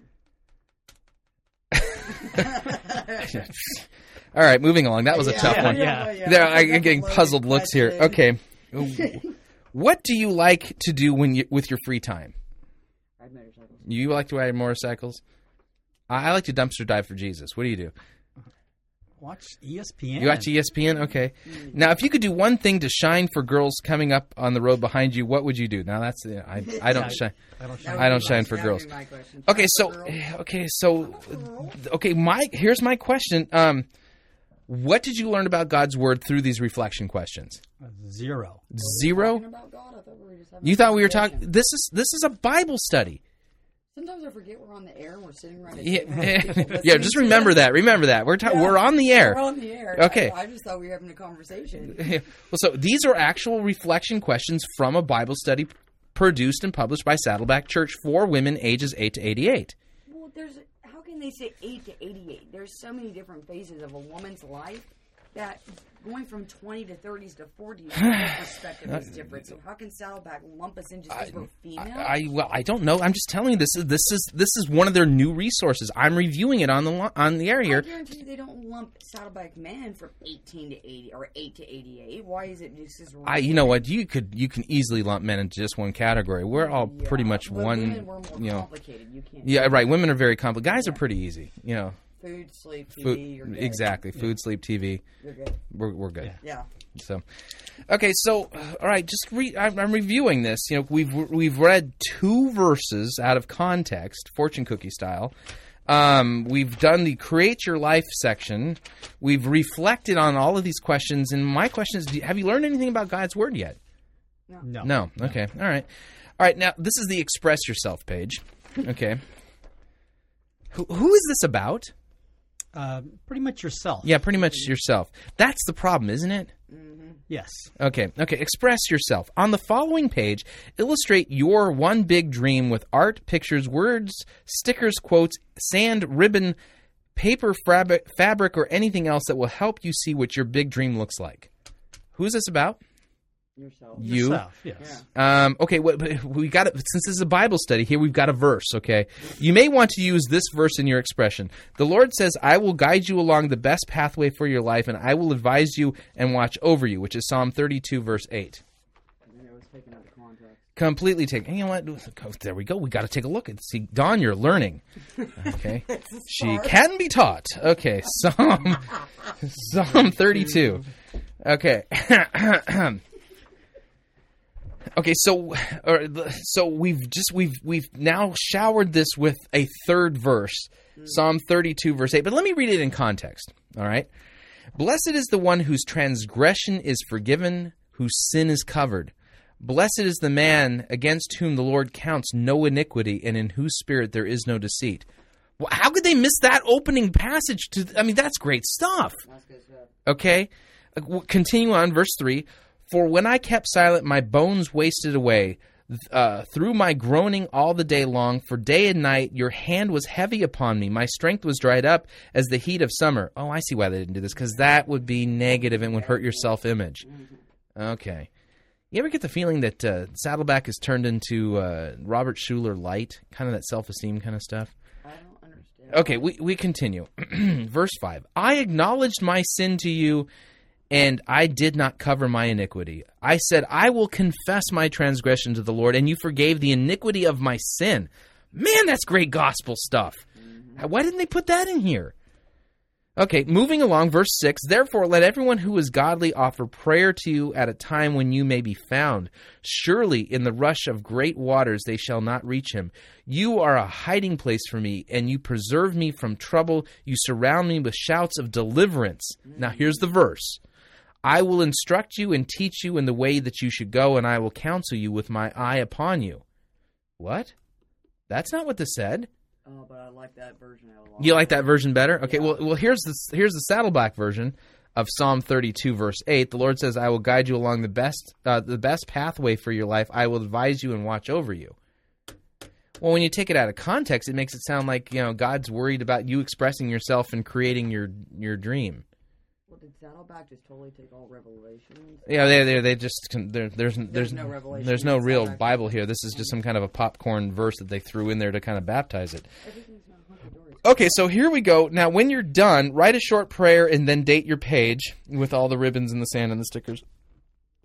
All right, moving along. That was a yeah, tough yeah, one. Yeah, yeah. There, I'm getting puzzled looks here. Okay. What do you like to do when you, with your free time? Ride motorcycles. You like to ride motorcycles? I, I like to dumpster dive for Jesus. What do you do? Watch E S P N. You watch E S P N? Okay. Mm. Now, if you could do one thing to shine for girls coming up on the road behind you, what would you do? Now, that's I, I don't shine. I don't shine. I don't shine for girls. Okay, so okay, so okay. My here's my question. Um, What did you learn about God's word through these reflection questions? Zero. Zero? You thought we were talking... This is this is a Bible study. Sometimes I forget we're on the air and we're sitting right... Yeah, yeah, just remember that. Remember that. We're ta- yeah. We're on the air. We're on the air. Okay. I, I just thought we were having a conversation. Well, so these are actual reflection questions from a Bible study produced and published by Saddleback Church for women ages eight to eighty-eight. Well, there's... They say eight to eighty-eight. There's so many different phases of a woman's life that going from twenty to thirties to forties from that perspective is different. So how can Saddleback lump us in just because we're female? I, I well, I don't know. I'm just telling you this is this is this is one of their new resources. I'm reviewing it on the on the air here. I guarantee they don't lump Saddleback men from eighteen to eighty or eight to eighty-eight. Why is it just as? I you know what you could you can easily lump men into just one category. We're all yeah. pretty much but one. Women were more you know, complicated. You can't. Yeah, right. Women are very complicated. Guys yeah. are pretty easy. You know. Food, sleep, T V, food, you're good. Exactly. Food, yeah. sleep, T V. You're good. We're, we're good. Yeah. yeah. So, okay. So, all right. Just re- I'm, I'm reviewing this. You know, we've we've read two verses out of context, fortune cookie style. Um, we've done the create your life section. We've reflected on all of these questions. And my question is, do, have you learned anything about God's word yet? No. No. no. no. Okay. All right. All right. Now, this is the express yourself page. Okay. who, who is this about? Uh, pretty much yourself. Yeah, pretty much yourself. That's the problem, isn't it? Mm-hmm. Yes. Okay. Okay. Express yourself. On the following page, illustrate your one big dream with art, pictures, words, stickers, quotes, sand, ribbon, paper, fabric, fabric, or anything else that will help you see what your big dream looks like. Who's this about? Yourself. You. Yourself, yes. Yeah. Um, okay. Well, we got it. Since this is a Bible study here, we've got a verse. Okay. You may want to use this verse in your expression. The Lord says, "I will guide you along the best pathway for your life, and I will advise you and watch over you," which is Psalm thirty-two, verse eight. And it was taken out of context. Completely taken. You know what? There we go. We got to take a look and see. Dawn, you're learning. Okay. She can be taught. Okay. Psalm. Psalm thirty-two. Okay. Okay, so or, so we've just we've we've now showered this with a third verse, mm-hmm. Psalm thirty-two, verse eight. But let me read it in context. All right, blessed is the one whose transgression is forgiven, whose sin is covered. Blessed is the man against whom the Lord counts no iniquity, and in whose spirit there is no deceit. Well, how could they miss that opening passage? To I mean, that's great stuff. That's good stuff. Okay, continue on, verse three. For when I kept silent, my bones wasted away uh, through my groaning all the day long. For day and night your hand was heavy upon me. My strength was dried up as the heat of summer. Oh, I see why they didn't do this, because that would be negative and would hurt your self-image. Okay. You ever get the feeling that uh, Saddleback has turned into uh, Robert Schuller light, kind of that self-esteem kind of stuff? I don't understand. Okay, we, we continue. Verse five. I acknowledged my sin to you, and I did not cover my iniquity. I said, I will confess my transgression to the Lord, and you forgave the iniquity of my sin. Man, that's great gospel stuff. Mm-hmm. Why didn't they put that in here? Okay, moving along, verse six. Therefore, let everyone who is godly offer prayer to you at a time when you may be found. Surely in the rush of great waters they shall not reach him. You are a hiding place for me, and you preserve me from trouble. You surround me with shouts of deliverance. Mm-hmm. Now here's the verse. I will instruct you and teach you in the way that you should go, and I will counsel you with my eye upon you. What? That's not what this said. Oh, but I like that version a lot. You like that version better? Okay, yeah. well, well, here's the, here's the Saddleback version of Psalm thirty-two, verse eight. The Lord says, I will guide you along the best uh, the best pathway for your life. I will advise you and watch over you. Well, when you take it out of context, it makes it sound like, you know, God's worried about you expressing yourself and creating your, your dream. Did Saddleback just totally take all revelations? Yeah, they they they just there there's there's, there's no revelation. There's no real Saddleback. Bible here. This is just some kind of a popcorn verse that they threw in there to kind of baptize it. Okay, so here we go. Now, when you're done, write a short prayer and then date your page with all the ribbons and the sand and the stickers.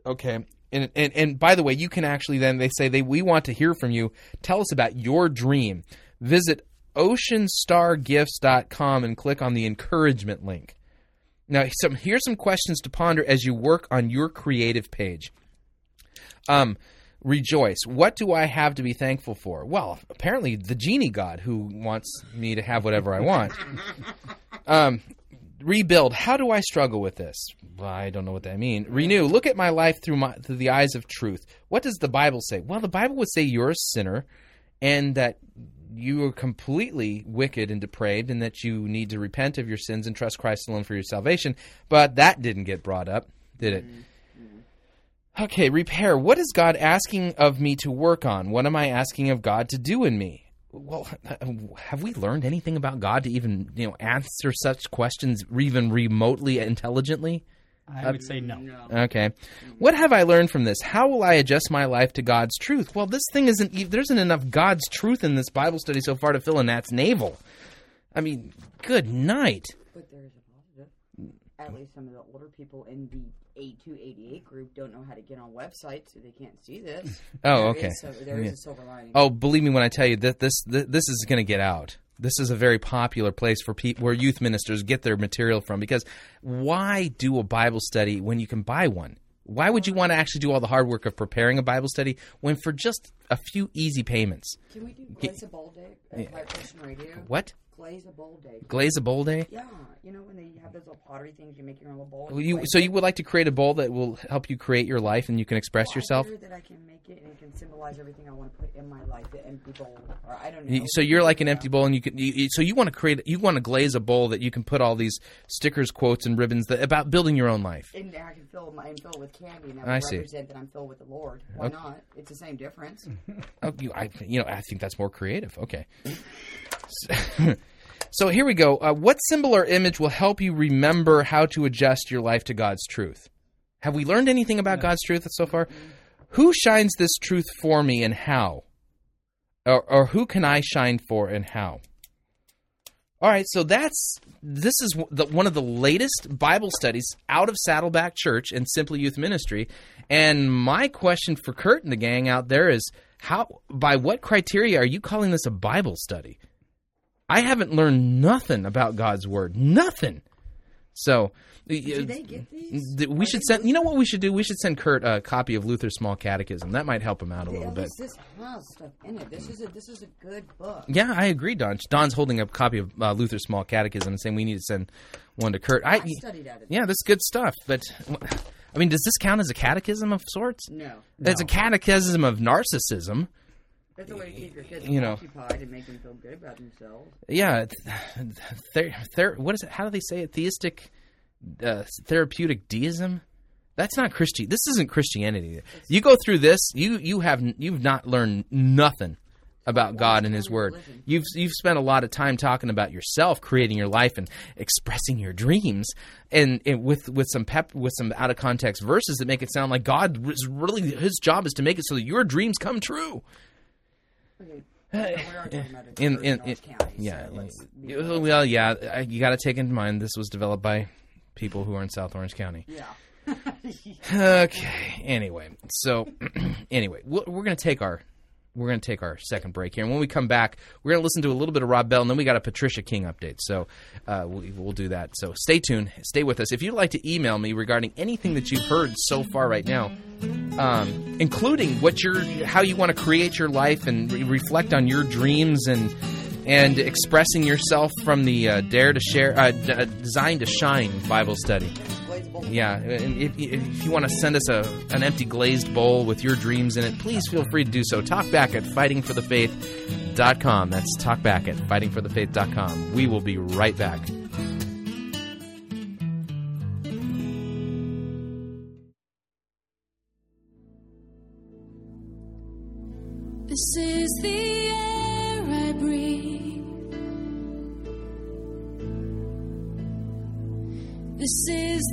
Okay, and and and by the way, you can actually then they say they we want to hear from you. Tell us about your dream. Visit Ocean Star Gifts dot com and click on the encouragement link. Now, some, here's some questions to ponder as you work on your creative page. Um, rejoice. What do I have to be thankful for? Well, apparently the genie god who wants me to have whatever I want. Um, rebuild. How do I struggle with this? Well, I don't know what that means. Renew. Look at my life through, my, through the eyes of truth. What does the Bible say? Well, the Bible would say you're a sinner and that you are completely wicked and depraved and that you need to repent of your sins and trust Christ alone for your salvation. But that didn't get brought up, did it? Mm-hmm. Okay, repair. What is God asking of me to work on? What am I asking of God to do in me? Well, have we learned anything about God to even, you know, answer such questions even remotely intelligently? I would say no. Okay. What have I learned from this? How will I adjust my life to God's truth? Well, this thing isn't, there isn't enough God's truth in this Bible study so far to fill in Nat's navel. I mean, good night. But there's a positive. At least some of the older people in the eighty-two eighty-eight group don't know how to get on websites, so they can't see this. Oh, okay. There is, so there is a silver lining. Oh, believe me when I tell you that this, this, this is going to get out. This is a very popular place for people where youth ministers get their material from, because why do a Bible study when you can buy one? Why would you want to actually do all the hard work of preparing a Bible study when for just a few easy payments? Can we do Glaze a Bowl Day at Pirate Christian Radio? What? Glaze a Bowl Day. Glaze a Bowl Day? Yeah. You know when they have those little pottery things, you make your own little bowl. Well, you, so it. You would like to create a bowl that will help you create your life and you can express well, yourself? I'm sure that I can make it and it can symbolize everything I want to put in my life, the empty bowl. Or I don't know. So you're like an empty bowl and you can. You, so you want to create, you want to glaze a bowl that you can put all these stickers, quotes, and ribbons that, about building your own life. And I can fill mine filled with candy and that I represent see. that I'm filled with the Lord. Why okay. not? It's the same difference. oh, you, I, you know, I think that's more creative. Okay. So here we go. Uh, what symbol or image will help you remember how to adjust your life to God's truth? Have we learned anything about no. God's truth so far? Mm-hmm. Who shines this truth for me and how? Or, or who can I shine for and how? All right, so that's this is the, one of the latest Bible studies out of Saddleback Church and Simply Youth Ministry. And my question for Kurt and the gang out there is, how? By what criteria are you calling this a Bible study? I haven't learned nothing about God's Word. Nothing. So do they get these? Th- we Are should send. Good? You know what we should do? We should send Kurt a copy of Luther's Small Catechism. That might help him out a little bit. This wow, stuff in it. This is a this is a good book. Yeah, I agree, Don. Don's holding up a copy of uh, Luther's Small Catechism and saying we need to send one to Kurt. I, I studied out of yeah, this is good stuff. But I mean, does this count as a catechism of sorts? No, it's no. a catechism of narcissism. That's a way to keep your kids you know, occupied and make them feel good about themselves. Yeah. Th- th- what is it? How do they say it? Theistic uh, therapeutic deism? That's not Christian. This isn't Christianity. It's, you go through this, you you have you've not learned nothing about God and His Word. Religion. You've you've spent a lot of time talking about yourself, creating your life, and expressing your dreams, and, and with with some pep, with some out of context verses that make it sound like God is really His job is to make it so that your dreams come true. In, in, in, County, yeah, so yeah well, yeah, you got to take into mind this was developed by people who are in South Orange County. Yeah. Okay. Anyway, so anyway, we're, we're going to take our we're going to take our second break here, and when we come back, we're going to listen to a little bit of Rob Bell, and then we got a Patricia King update. So uh, we, we'll do that. So stay tuned, stay with us. If you'd like to email me regarding anything that you've heard so far right now. Um, including what your, how you want to create your life and re- reflect on your dreams and and expressing yourself from the uh, Dare to Share, uh, D- Design to Shine Bible study. Yeah, and if, if you want to send us a an empty glazed bowl with your dreams in it, please feel free to do so. Talk back at fighting for the faith dot com. That's talk back at fighting for the faith dot com. We will be right back. This is the air I breathe. This is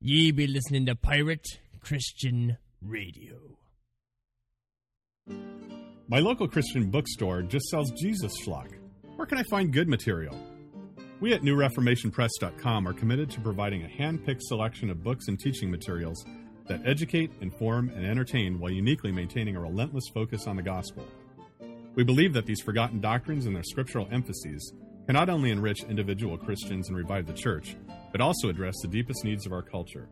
Ye be listening to Pirate Christian Radio. My local Christian bookstore just sells Jesus Schlock. Where can I find good material? We at new reformation press dot com are committed to providing a hand-picked selection of books and teaching materials that educate, inform, and entertain while uniquely maintaining a relentless focus on the gospel. We believe that these forgotten doctrines and their scriptural emphases can not only enrich individual Christians and revive the church, but also address the deepest needs of our culture.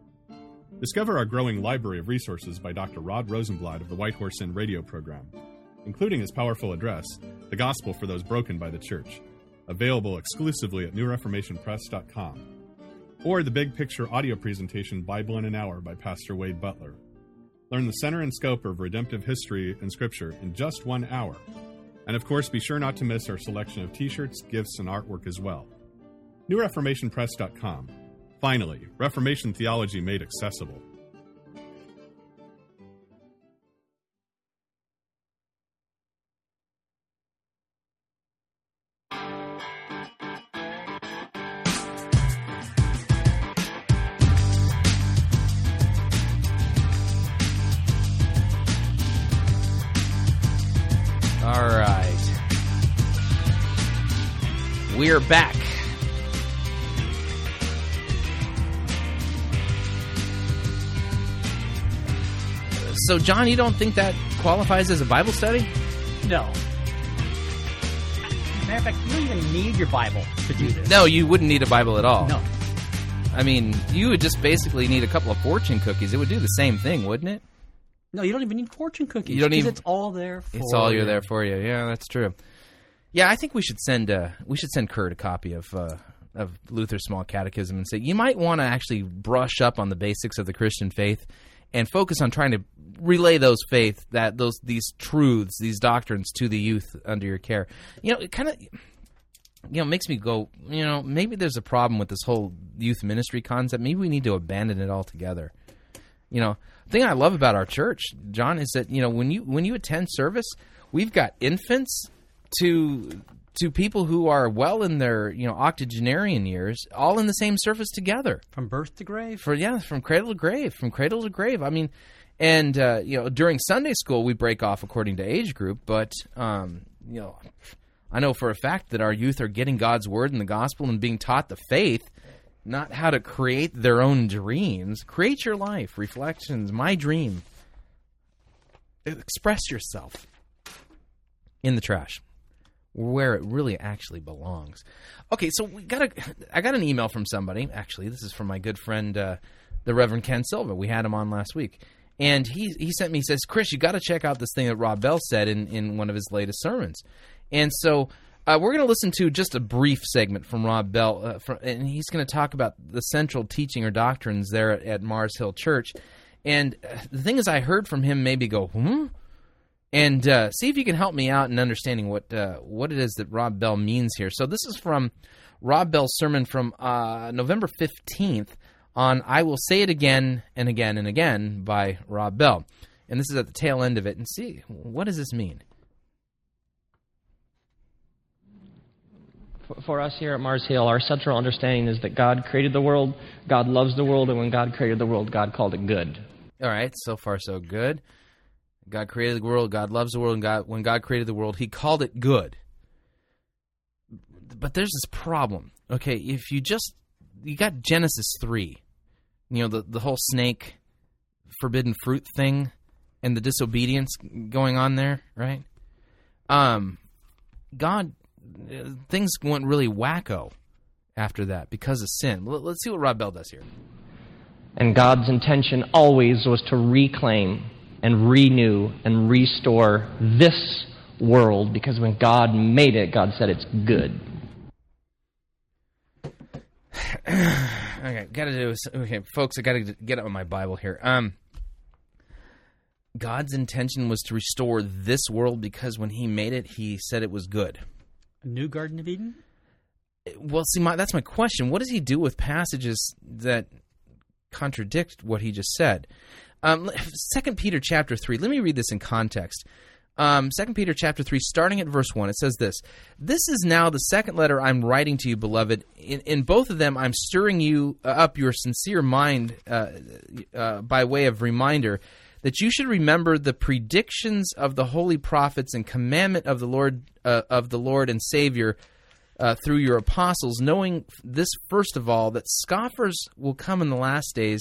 Discover our growing library of resources by Doctor Rod Rosenblatt of the White Horse Inn radio program, including his powerful address, The Gospel for Those Broken by the Church, available exclusively at new reformation press dot com, or the Big Picture audio presentation Bible in an Hour by Pastor Wade Butler. Learn the center and scope of redemptive history and scripture in just one hour. And of course, be sure not to miss our selection of t-shirts, gifts, and artwork as well. new reformation press dot com. Finally, Reformation theology made accessible. We are back. So, John, you don't think that qualifies as a Bible study? No. As a matter of fact, you don't even need your Bible to do this. No, you wouldn't need a Bible at all. No. I mean, you would just basically need a couple of fortune cookies. It would do the same thing, wouldn't it? No, you don't even need fortune cookies. You don't even. It's all there for you. It's all you're there for you. Yeah, that's true. Yeah, I think we should send uh, we should send Kurt a copy of uh, of Luther's Small Catechism and say you might want to actually brush up on the basics of the Christian faith and focus on trying to relay those faith that those these truths these doctrines to the youth under your care. You know, it kind of you know makes me go you know maybe there's a problem with this whole youth ministry concept. Maybe we need to abandon it altogether. You know, the thing I love about our church, John, is that, you know, when you when you attend service, we've got infants to to people who are well in their, you know, octogenarian years, all in the same service together. From birth to grave. For yeah, from cradle to grave, from cradle to grave. I mean, and, uh, you know, during Sunday school, we break off according to age group, but, um, you know, I know for a fact that our youth are getting God's word and the gospel and being taught the faith, not how to create their own dreams. Create your life, reflections, my dream. Express yourself in the trash, where it really actually belongs. Okay, so we got a, I got an email from somebody. Actually, this is from my good friend, uh, the Reverend Ken Silva. We had him on last week. And he he sent me, he says, Chris, you got to check out this thing that Rob Bell said in, in one of his latest sermons. And so uh, we're going to listen to just a brief segment from Rob Bell, uh, from, and he's going to talk about the central teaching or doctrines there at, at Mars Hill Church. And uh, the thing is, I heard from him maybe go, hmm? And uh, see if you can help me out in understanding what uh, what it is that Rob Bell means here. So this is from Rob Bell's sermon from uh, November fifteenth on I Will Say It Again and Again and Again by Rob Bell. And this is at the tail end of it. And see, what does this mean? For us here at Mars Hill, our central understanding is that God created the world, God loves the world, and when God created the world, God called it good. All right, so far so good. God created the world, God loves the world, and God, when God created the world, he called it good. But there's this problem. Okay, if you just, you got Genesis three, you know, the, the whole snake, forbidden fruit thing, and the disobedience going on there, right? Um, God, things went really wacko after that because of sin. Let's see what Rob Bell does here. And God's intention always was to reclaim and renew and restore this world, because when God made it, God said it's good. Okay, gotta do this. Okay, folks, I gotta get up on my Bible here. Um, God's intention was to restore this world because when he made it, he said it was good. A new Garden of Eden? Well, see, my, that's my question. What does he do with passages that contradict what he just said? Um, Second Peter chapter three, let me read this in context. Um, Second Peter chapter three, starting at verse one, it says this. This is now the second letter I'm writing to you, beloved. In, in both of them, I'm stirring you up your sincere mind uh, uh, by way of reminder that you should remember the predictions of the holy prophets and commandment of the Lord, uh, of the Lord and Savior uh, through your apostles, knowing this, first of all, that scoffers will come in the last days,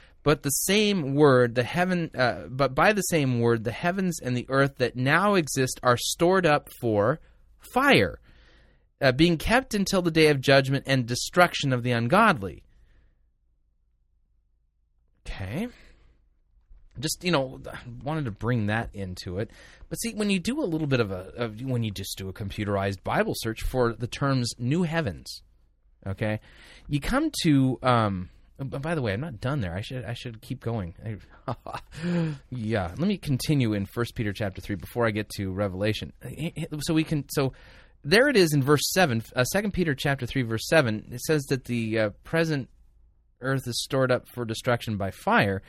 But the same word, the heaven, uh, but by the same word, the heavens and the earth that now exist are stored up for fire, uh, being kept until the day of judgment and destruction of the ungodly. Okay. Just, you know, I wanted to bring that into it. But see, when you do a little bit of a, of, when you just do a computerized Bible search for the terms new heavens, okay, you come to, um, by the way, I'm not done there. I should I should keep going. Yeah, let me continue in First Peter chapter three before I get to Revelation. So we can so there it is in verse seven. Uh, Second Peter chapter three verse seven. It says that the uh, present earth is stored up for destruction by fire.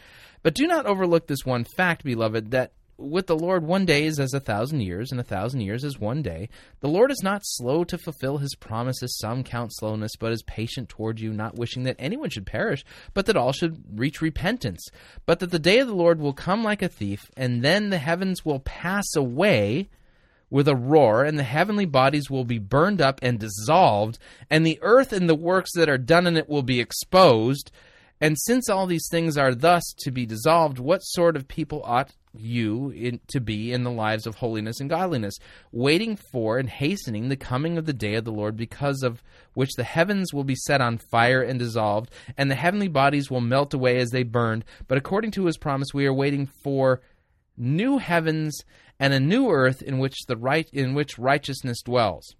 But do not overlook this one fact, beloved, that with the Lord one day is as a thousand years, and a thousand years is one day. The Lord is not slow to fulfill his promises, some count slowness, but is patient toward you, not wishing that anyone should perish, but that all should reach repentance. But that the day of the Lord will come like a thief, and then the heavens will pass away with a roar, and the heavenly bodies will be burned up and dissolved, and the earth and the works that are done in it will be exposed. And since all these things are thus to be dissolved, what sort of people ought you in, to be in the lives of holiness and godliness, waiting for and hastening the coming of the day of the Lord, because of which the heavens will be set on fire and dissolved, and the heavenly bodies will melt away as they burned. But according to his promise, we are waiting for new heavens and a new earth in which the right in which righteousness dwells.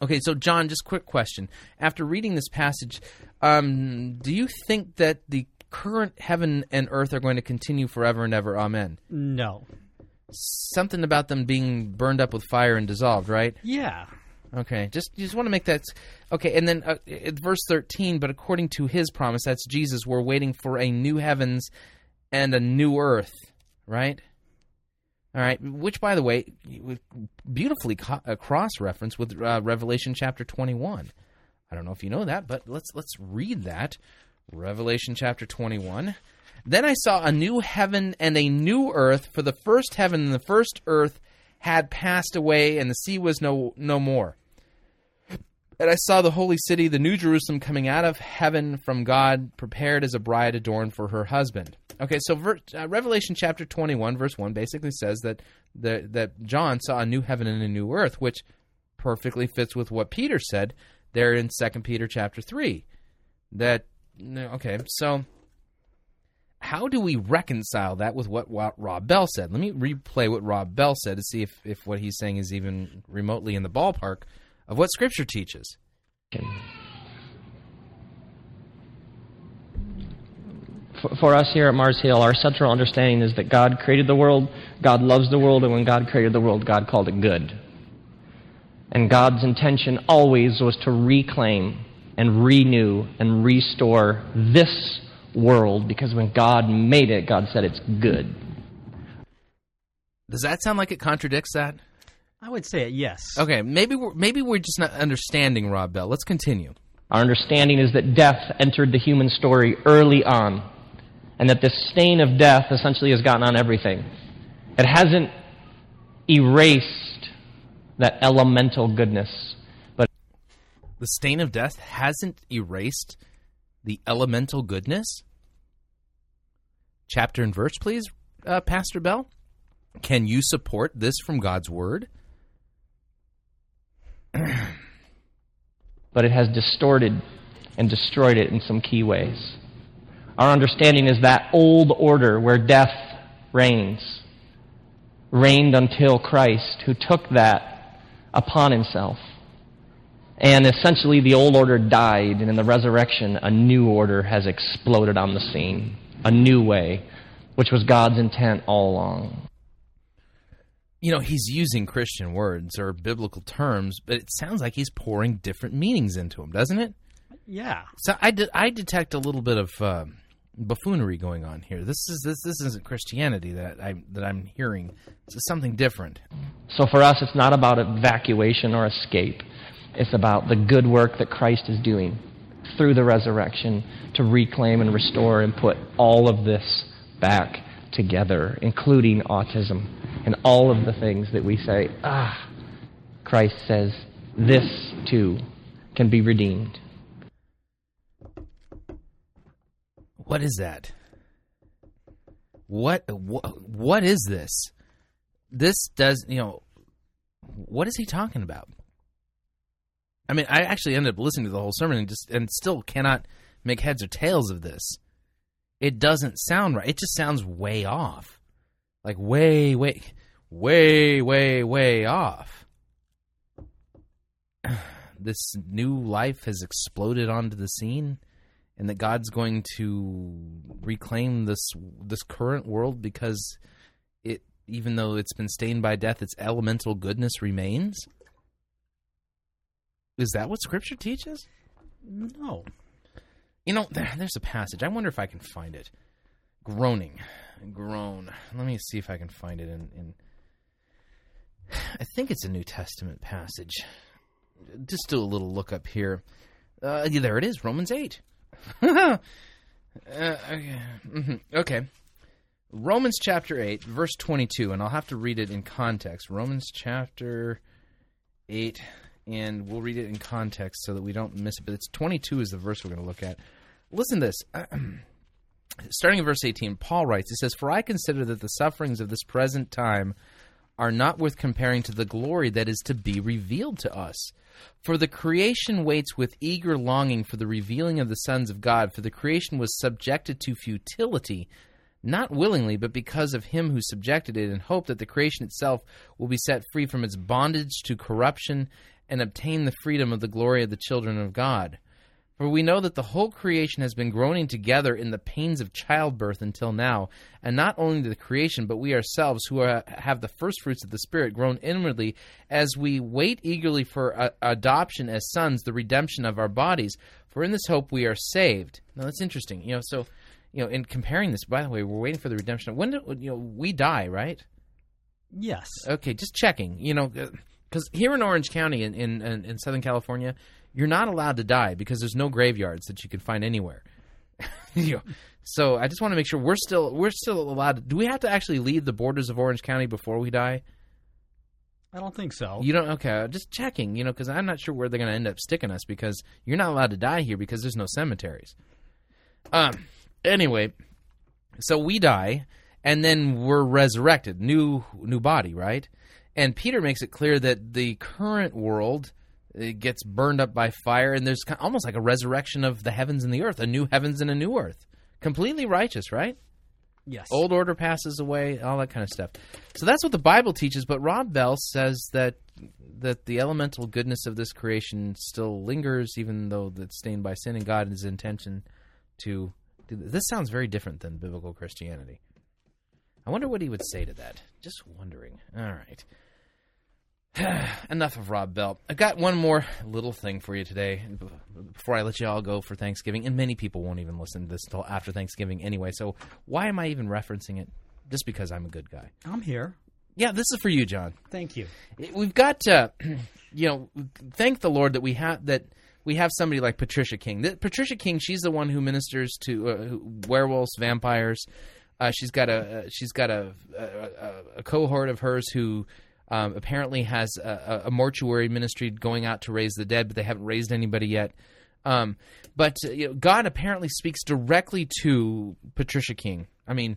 Okay, so John, just quick question. After reading this passage, um, do you think that the current heaven and earth are going to continue forever and ever? Amen. No. Something about them being burned up with fire and dissolved, right? Yeah. Okay, just you just want to make that... Okay, and then uh, verse thirteen, but according to his promise, that's Jesus, we're waiting for a new heavens and a new earth, right? All right, which, by the way, beautifully co- cross-referenced with uh, Revelation chapter twenty-one. I don't know if you know that, but let's let's read that. Revelation chapter twenty-one. Then I saw a new heaven and a new earth, for the first heaven and the first earth had passed away, and the sea was no no more. And I saw the holy city, the new Jerusalem, coming out of heaven from God, prepared as a bride adorned for her husband. Okay, so ver- uh, Revelation chapter twenty-one, verse one, basically says that the, that John saw a new heaven and a new earth, which perfectly fits with what Peter said there in Second Peter chapter three. That, okay, so how do we reconcile that with what, what Rob Bell said? Let me replay what Rob Bell said to see if, if what he's saying is even remotely in the ballpark of what Scripture teaches. For us here at Mars Hill, our central understanding is that God created the world, God loves the world, and when God created the world, God called it good. And God's intention always was to reclaim and renew and restore this world, because when God made it, God said it's good. Does that sound like it contradicts that? I would say it, yes. Okay, maybe we're, maybe we're just not understanding Rob Bell. Let's continue. Our understanding is that death entered the human story early on, and that this stain of death essentially has gotten on everything. It hasn't erased that elemental goodness. But the stain of death hasn't erased the elemental goodness? Chapter and verse, please, uh, Pastor Bell. Can you support this from God's Word? But it has distorted and destroyed it in some key ways. Our understanding is that old order where death reigns, reigned until Christ, who took that upon himself. And essentially the old order died, and in the resurrection a new order has exploded on the scene, a new way, which was God's intent all along. You know, he's using Christian words or biblical terms, but it sounds like he's pouring different meanings into them, doesn't it? Yeah. So I, de- I detect a little bit of uh, buffoonery going on here. This is this this isn't Christianity that I that I'm hearing. It's something different. So for us, it's not about evacuation or escape. It's about the good work that Christ is doing through the resurrection to reclaim and restore and put all of this back together, including autism and all of the things that we say, ah, Christ says this too can be redeemed. What is that? What, what what is this? This does, you know, what is he talking about? I mean, I actually ended up listening to the whole sermon and just and still cannot make heads or tails of this. It doesn't sound right. It just sounds way off. Like way, way, way, way, way off. This new life has exploded onto the scene, and that God's going to reclaim this this current world because it, even though it's been stained by death, its elemental goodness remains? Is that what Scripture teaches? No. You know, there, there's a passage. I wonder if I can find it. Groaning. Groan. Let me see if I can find it in... in... I think it's a New Testament passage. Just do a little look up here. Uh, there it is, Romans eight. uh, okay. Mm-hmm. Okay. Romans chapter eight, verse twenty-two, and I'll have to read it in context. Romans chapter eight, and we'll read it in context so that we don't miss it. But it's twenty-two is the verse we're going to look at. Listen to this. Starting in verse eighteen, Paul writes, he says, "For I consider that the sufferings of this present time are not worth comparing to the glory that is to be revealed to us. For the creation waits with eager longing for the revealing of the sons of God. For the creation was subjected to futility, not willingly, but because of him who subjected it, in hope that the creation itself will be set free from its bondage to corruption and obtain the freedom of the glory of the children of God. For we know that the whole creation has been groaning together in the pains of childbirth until now, and not only the creation, but we ourselves who are, have the first fruits of the Spirit groan inwardly as we wait eagerly for uh, adoption as sons, the redemption of our bodies. For in this hope we are saved. Now that's interesting. You know, so, you know, in comparing this, by the way, we're waiting for the redemption. When do, you know, we die, right? Yes. Okay, just checking. You know, because here in Orange County in, in, in Southern California, you're not allowed to die because there's no graveyards that you can find anywhere. You know, so I just want to make sure we're still we're still allowed. To, do we have to actually leave the borders of Orange County before we die? I don't think so. You don't? Okay, just checking. You know, because I'm not sure where they're going to end up sticking us, because you're not allowed to die here because there's no cemeteries. Um. Anyway, so we die, and then we're resurrected, new new body, right? And Peter makes it clear that the current world. It gets burned up by fire, and there's almost like a resurrection of the heavens and the earth, a new heavens and a new earth. Completely righteous, right? Yes. Old order passes away, all that kind of stuff. So that's what the Bible teaches, but Rob Bell says that that the elemental goodness of this creation still lingers, even though it's stained by sin, and God and his intention to do this. This sounds very different than biblical Christianity. I wonder what he would say to that. Just wondering. All right. Enough of Rob Bell. I've got one more little thing for you today before I let you all go for Thanksgiving, and many people won't even listen to this until after Thanksgiving anyway, so why am I even referencing it? Just because I'm a good guy. I'm here. Yeah, this is for you, John. Thank you. We've got to, you know, thank the Lord that we have that we have somebody like Patricia King. Patricia King, she's the one who ministers to uh, werewolves, vampires. Uh, she's got a she's got a, a, a cohort of hers who. Um, apparently has a, a mortuary ministry going out to raise the dead, but they haven't raised anybody yet. Um, but you know, God apparently speaks directly to Patricia King. I mean,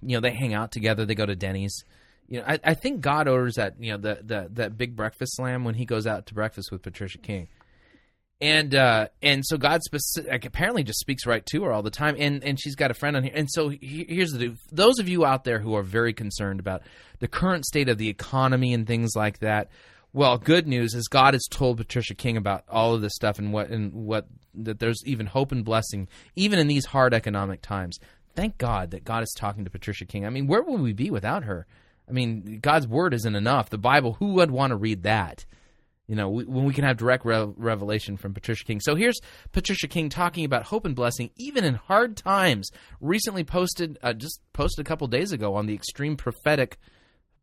you know, they hang out together. They go to Denny's. You know, I, I think God orders that. You know, the the that big breakfast slam when he goes out to breakfast with Patricia King, and uh, and so God specific, like, apparently just speaks right to her all the time. And and she's got a friend on here. And so he, here's the deal. Those of you out there who are very concerned about the current state of the economy and things like that, well, good news is God has told Patricia King about all of this stuff and what and what that there's even hope and blessing, even in these hard economic times. Thank God that God is talking to Patricia King. I mean, where would we be without her? I mean, God's word isn't enough. The Bible, who would want to read that? You know, we, when we can have direct re- revelation from Patricia King. So here's Patricia King talking about hope and blessing, even in hard times. Recently posted, uh, just posted a couple days ago on the Extreme Prophetic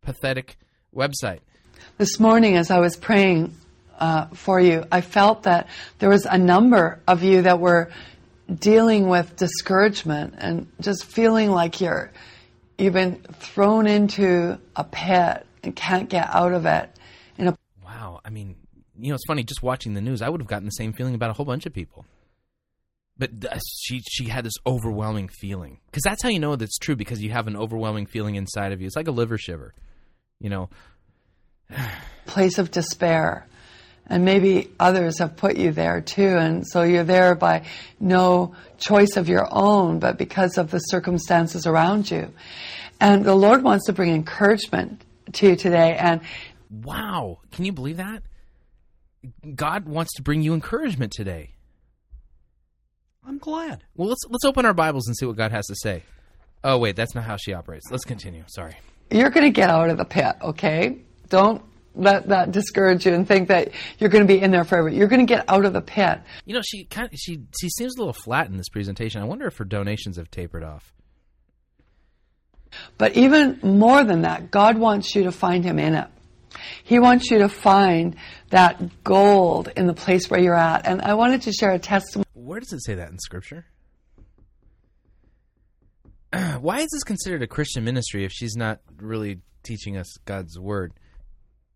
Pathetic website. This morning, as I was praying uh, for you, I felt that there was a number of you that were dealing with discouragement and just feeling like you're you've been thrown into a pit and can't get out of it. Wow, I mean, you know, it's funny, just watching the news, I would have gotten the same feeling about a whole bunch of people. But th- she she had this overwhelming feeling. Because that's how you know that's true, because you have an overwhelming feeling inside of you. It's like a liver shiver, you know. Place of despair. And maybe others have put you there, too. And so you're there by no choice of your own, but because of the circumstances around you. And the Lord wants to bring encouragement to you today. And wow. Can you believe that? God wants to bring you encouragement today. I'm glad. Well, let's let's open our Bibles and see what God has to say. Oh, wait, that's not how she operates. Let's continue. Sorry. You're going to get out of the pit, okay? Don't let that discourage you and think that you're going to be in there forever. You're going to get out of the pit. You know, she kind of, she she seems a little flat in this presentation. I wonder if her donations have tapered off. But even more than that, God wants you to find him in it. He wants you to find that gold in the place where you're at. And I wanted to share a testimony. Where does it say that in Scripture? Why is this considered a Christian ministry if she's not really teaching us God's word?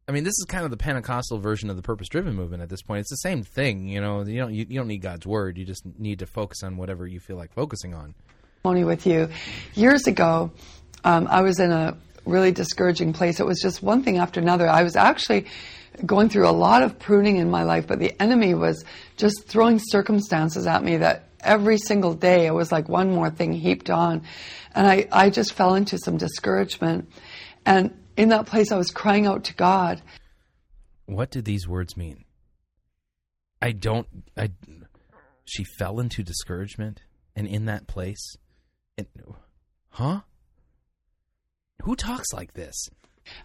I mean, this is kind of the Pentecostal version of the purpose-driven movement at this point. It's the same thing, you know. You don't, you, you don't need God's word. You just need to focus on whatever you feel like focusing on. With you. Years ago, um, I was in a really discouraging place. It was just one thing after another. I was actually going through a lot of pruning in my life, but the enemy was just throwing circumstances at me that every single day it was like one more thing heaped on. And I, I just fell into some discouragement. And in that place, I was crying out to God. What did these words mean? I don't, I, she fell into discouragement and in that place. And, huh? Who talks like this?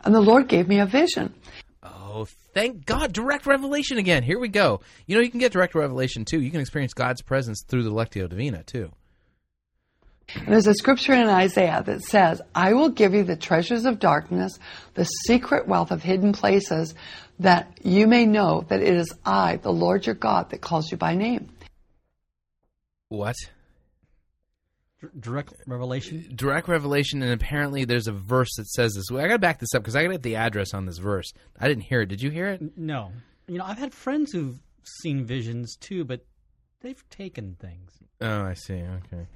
And the Lord gave me a vision. Oh, thank God. Direct revelation again. Here we go. You know, you can get direct revelation too. You can experience God's presence through the Lectio Divina too. And there's a scripture in Isaiah that says, I will give you the treasures of darkness, the secret wealth of hidden places, that you may know that it is I, the Lord your God, that calls you by name. What? Direct revelation? Direct revelation, and apparently there's a verse that says this. I got to back this up because I got to get the address on this verse. I didn't hear it. Did you hear it? No. You know, I've had friends who've seen visions too, but they've taken things. Oh, I see. Okay.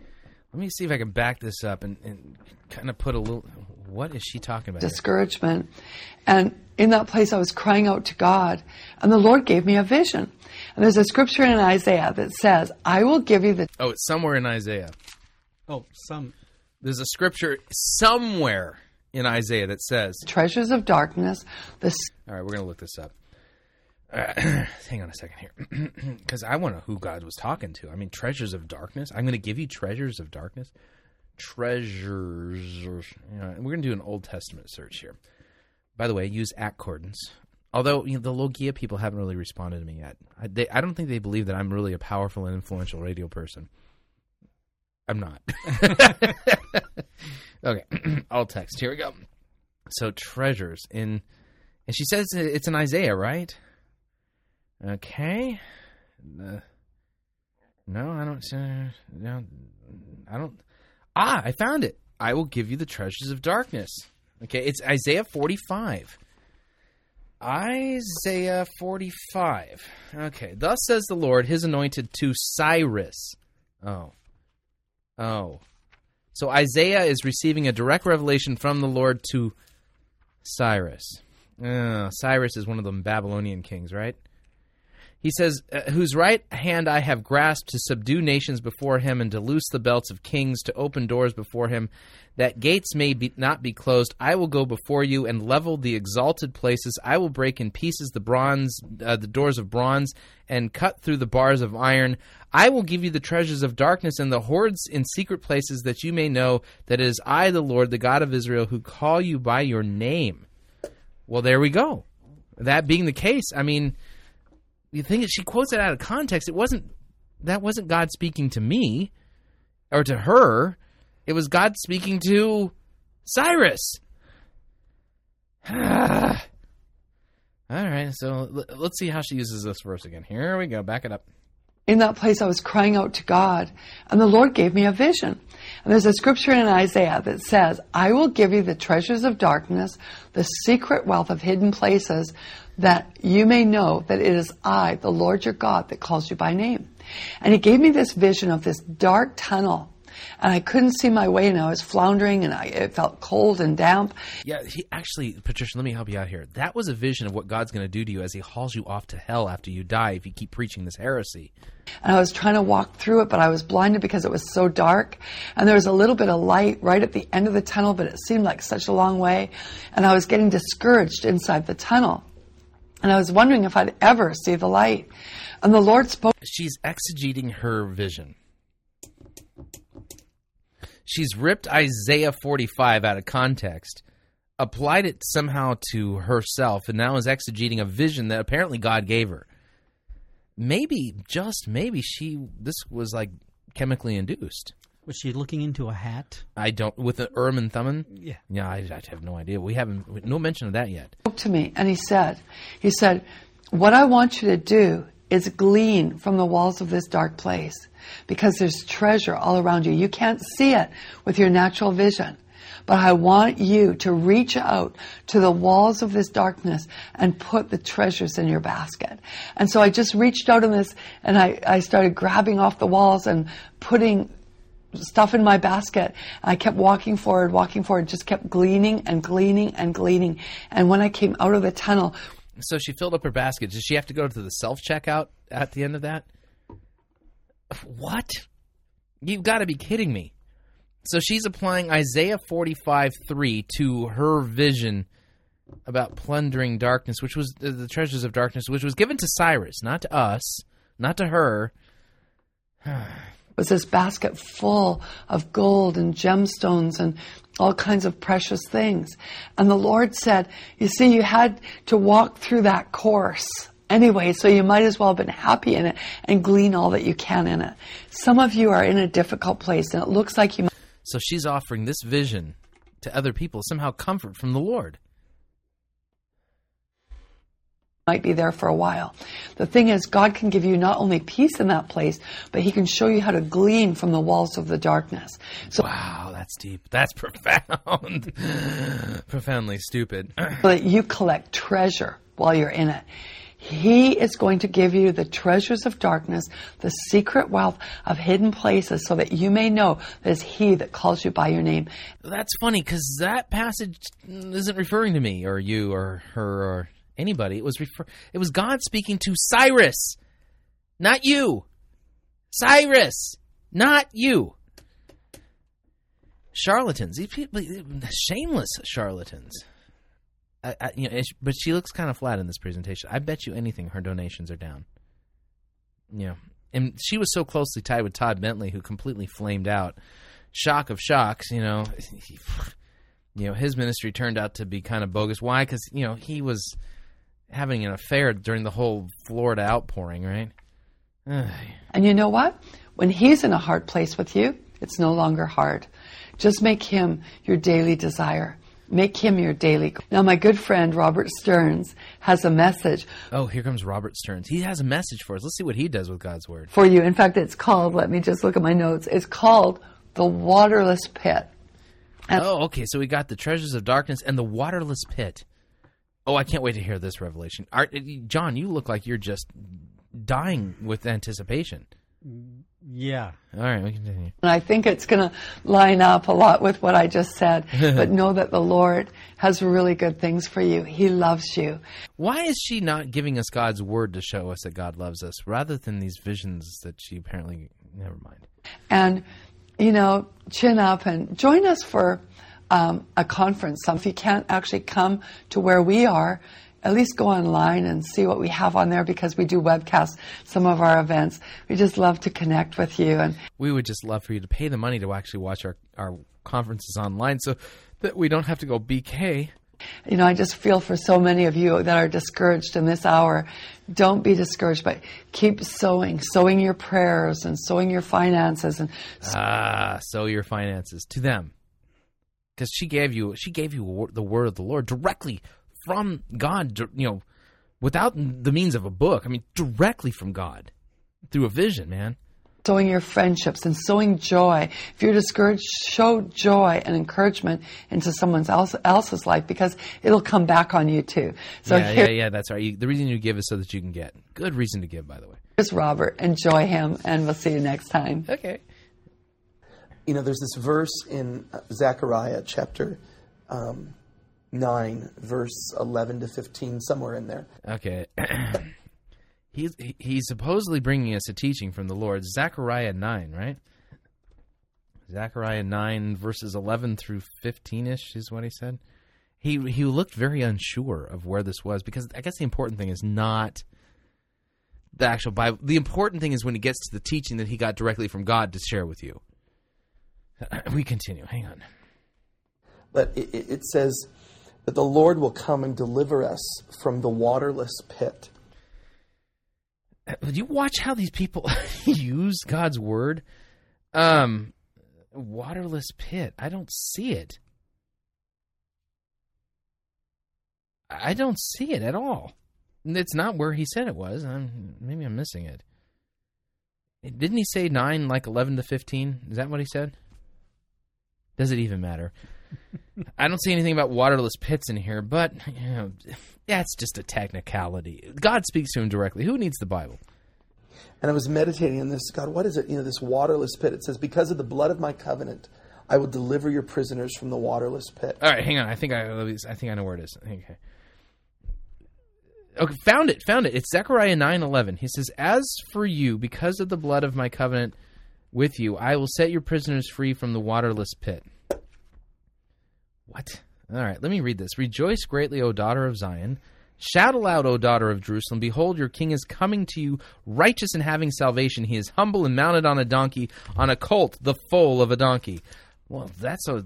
Let me see if I can back this up and, and kind of put a little, what is she talking about? Discouragement. Here? And in that place, I was crying out to God, and the Lord gave me a vision. And there's a scripture in Isaiah that says, I will give you the... Oh, it's somewhere in Isaiah. Oh, some. There's a scripture somewhere in Isaiah that says... Treasures of darkness. The... All right, we're going to look this up. Uh, hang on a second here, because I want to know who God was talking to. I mean, treasures of darkness. I'm going to give you treasures of darkness. Treasures. You know, we're going to do an Old Testament search here. By the way, use Accordance. Although, you know, the Logia people haven't really responded to me yet. I, they, I don't think they believe that I'm really a powerful and influential radio person. I'm not. Okay, I'll text. Here we go. So treasures in, and she says it's in Isaiah, right? Okay. Uh, no, I don't. Uh, no, I don't. Ah, I found it. I will give you the treasures of darkness. Okay, it's Isaiah forty-five. Isaiah forty-five. Okay. Thus says the Lord, His anointed, to Cyrus. Oh, oh. So Isaiah is receiving a direct revelation from the Lord to Cyrus. Uh, Cyrus is one of the Babylonian kings, right? He says, whose right hand I have grasped to subdue nations before him and to loose the belts of kings, to open doors before him, that gates may be, not be closed. I will go before you and level the exalted places. I will break in pieces the bronze, uh, the doors of bronze, and cut through the bars of iron. I will give you the treasures of darkness and the hoards in secret places, that you may know that it is I, the Lord, the God of Israel, who call you by your name. Well, there we go. That being the case, I mean... The thing is, she quotes it out of context. It wasn't that wasn't God speaking to me or to her. It was God speaking to Cyrus. Ah. All right, so let's see how she uses this verse again. Here we go. Back it up. In that place, I was crying out to God, and the Lord gave me a vision. And there's a scripture in Isaiah that says, I will give you the treasures of darkness, the secret wealth of hidden places, that you may know that it is I, the Lord your God, that calls you by name. And he gave me this vision of this dark tunnel, and I couldn't see my way, and I was floundering, and I, it felt cold and damp. Yeah, he, actually, Patricia, let me help you out here. That was a vision of what God's going to do to you as he hauls you off to hell after you die if you keep preaching this heresy. And I was trying to walk through it, but I was blinded because it was so dark. And there was a little bit of light right at the end of the tunnel, but it seemed like such a long way. And I was getting discouraged inside the tunnel. And I was wondering if I'd ever see the light. And the Lord spoke. She's exegeting her vision. She's ripped Isaiah forty-five out of context, applied it somehow to herself, and now is exegeting a vision that apparently God gave her. Maybe, just maybe, she this was like chemically induced. Was she looking into a hat? I don't, with an Urim and Thummim? Yeah. Yeah, I, I have no idea. We haven't, no mention of that yet. He spoke to me, and he said, he said, what I want you to do is glean from the walls of this dark place, because there's treasure all around you. You can't see it with your natural vision, but I want you to reach out to the walls of this darkness and put the treasures in your basket. And so I just reached out in this, and I, I started grabbing off the walls and putting stuff in my basket. I kept walking forward, walking forward, just kept gleaning and gleaning and gleaning. And when I came out of the tunnel... So she filled up her basket. Does she have to go to the self-checkout at the end of that? What? You've got to be kidding me. So she's applying Isaiah forty-five three to her vision about plundering darkness, which was the, the treasures of darkness, which was given to Cyrus, not to us, not to her. Was this basket full of gold and gemstones and all kinds of precious things. And the Lord said, you see, you had to walk through that course anyway, so you might as well have been happy in it and glean all that you can in it. Some of you are in a difficult place, and it looks like you might. So she's offering this vision to other people, somehow comfort from the Lord. Might be there for a while. The thing is, God can give you not only peace in that place, but he can show you how to glean from the walls of the darkness. So, wow, that's deep. That's profound. Profoundly stupid. But you collect treasure while you're in it. He is going to give you the treasures of darkness, the secret wealth of hidden places, so that you may know that it's he that calls you by your name. That's funny, because that passage isn't referring to me or you or her or anybody. It was refer- it was God speaking to Cyrus, not you. Cyrus, not you. Charlatans. These people, shameless charlatans. I, I, you know, but she looks kind of flat in this presentation. I bet you anything her donations are down. Yeah. And she was so closely tied with Todd Bentley, who completely flamed out. Shock of shocks, you know. You know, his ministry turned out to be kind of bogus. Why? Because, you know, he was having an affair during the whole Florida outpouring, right? Ugh. And you know what? When he's in a hard place with you, it's no longer hard. Just make him your daily desire. Make him your daily. Now, my good friend Robert Stearns has a message. Oh, here comes Robert Stearns. He has a message for us. Let's see what he does with God's word. For you. In fact, it's called, let me just look at my notes. It's called The Waterless Pit. And oh, okay. So we got the treasures of darkness and the waterless pit. Oh, I can't wait to hear this revelation. Are, John, you look like you're just dying with anticipation. Yeah. All right, we continue. And I think it's going to line up a lot with what I just said, but know that the Lord has really good things for you. He loves you. Why is she not giving us God's word to show us that God loves us rather than these visions that she apparently, never mind. And you know, chin up and join us for um, a conference. So if you can't actually come to where we are, at least go online and see what we have on there, because we do webcast some of our events. We just love to connect with you. And we would just love for you to pay the money to actually watch our, our conferences online so that we don't have to go B K. You know, I just feel for so many of you that are discouraged in this hour. Don't be discouraged, but keep sowing, sowing your prayers and sowing your finances. And ah, sow your finances to them, because she gave you, she gave you the word of the Lord directly from God. You know, without the means of a book. I mean, directly from God through a vision, man. Sowing your friendships and sowing joy. If you're discouraged, show joy and encouragement into someone else, else's life, because it'll come back on you too. So yeah, here, yeah, yeah, that's right. You, the reason you give is so that you can get. Good reason to give, by the way. Here's Robert. Enjoy him, and we'll see you next time. Okay. You know, there's this verse in Zechariah chapter um, nine, verse eleven to fifteen, somewhere in there. Okay. He's, he's supposedly bringing us a teaching from the Lord. Zechariah nine, right? Zechariah nine, verses eleven through fifteen-ish is what he said. He he looked very unsure of where this was, because I guess the important thing is not the actual Bible. The important thing is when he gets to the teaching that he got directly from God to share with you. We continue. Hang on. But it, it says that the Lord will come and deliver us from the waterless pit. Do you watch how these people use God's word? Um, waterless pit. I don't see it. I don't see it at all. It's not where he said it was. I'm, maybe I'm missing it. Didn't he say nine, like eleven to fifteen? Is that what he said? Does it even matter? I don't see anything about waterless pits in here, but you know, that's just a technicality. God speaks to him directly. Who needs the Bible? And I was meditating on this. God, what is it? You know, this waterless pit. It says, because of the blood of my covenant, I will deliver your prisoners from the waterless pit. All right, hang on. I think I, I think I know where it is. Okay. Okay, found it, found it. It's Zechariah nine eleven. He says, "As for you, because of the blood of my covenant with you, I will set your prisoners free from the waterless pit." What? All right, let me read this. "Rejoice greatly, O daughter of Zion. Shout aloud, O daughter of Jerusalem. Behold, your king is coming to you, righteous and having salvation. He is humble and mounted on a donkey, on a colt, the foal of a donkey." Well, that's a...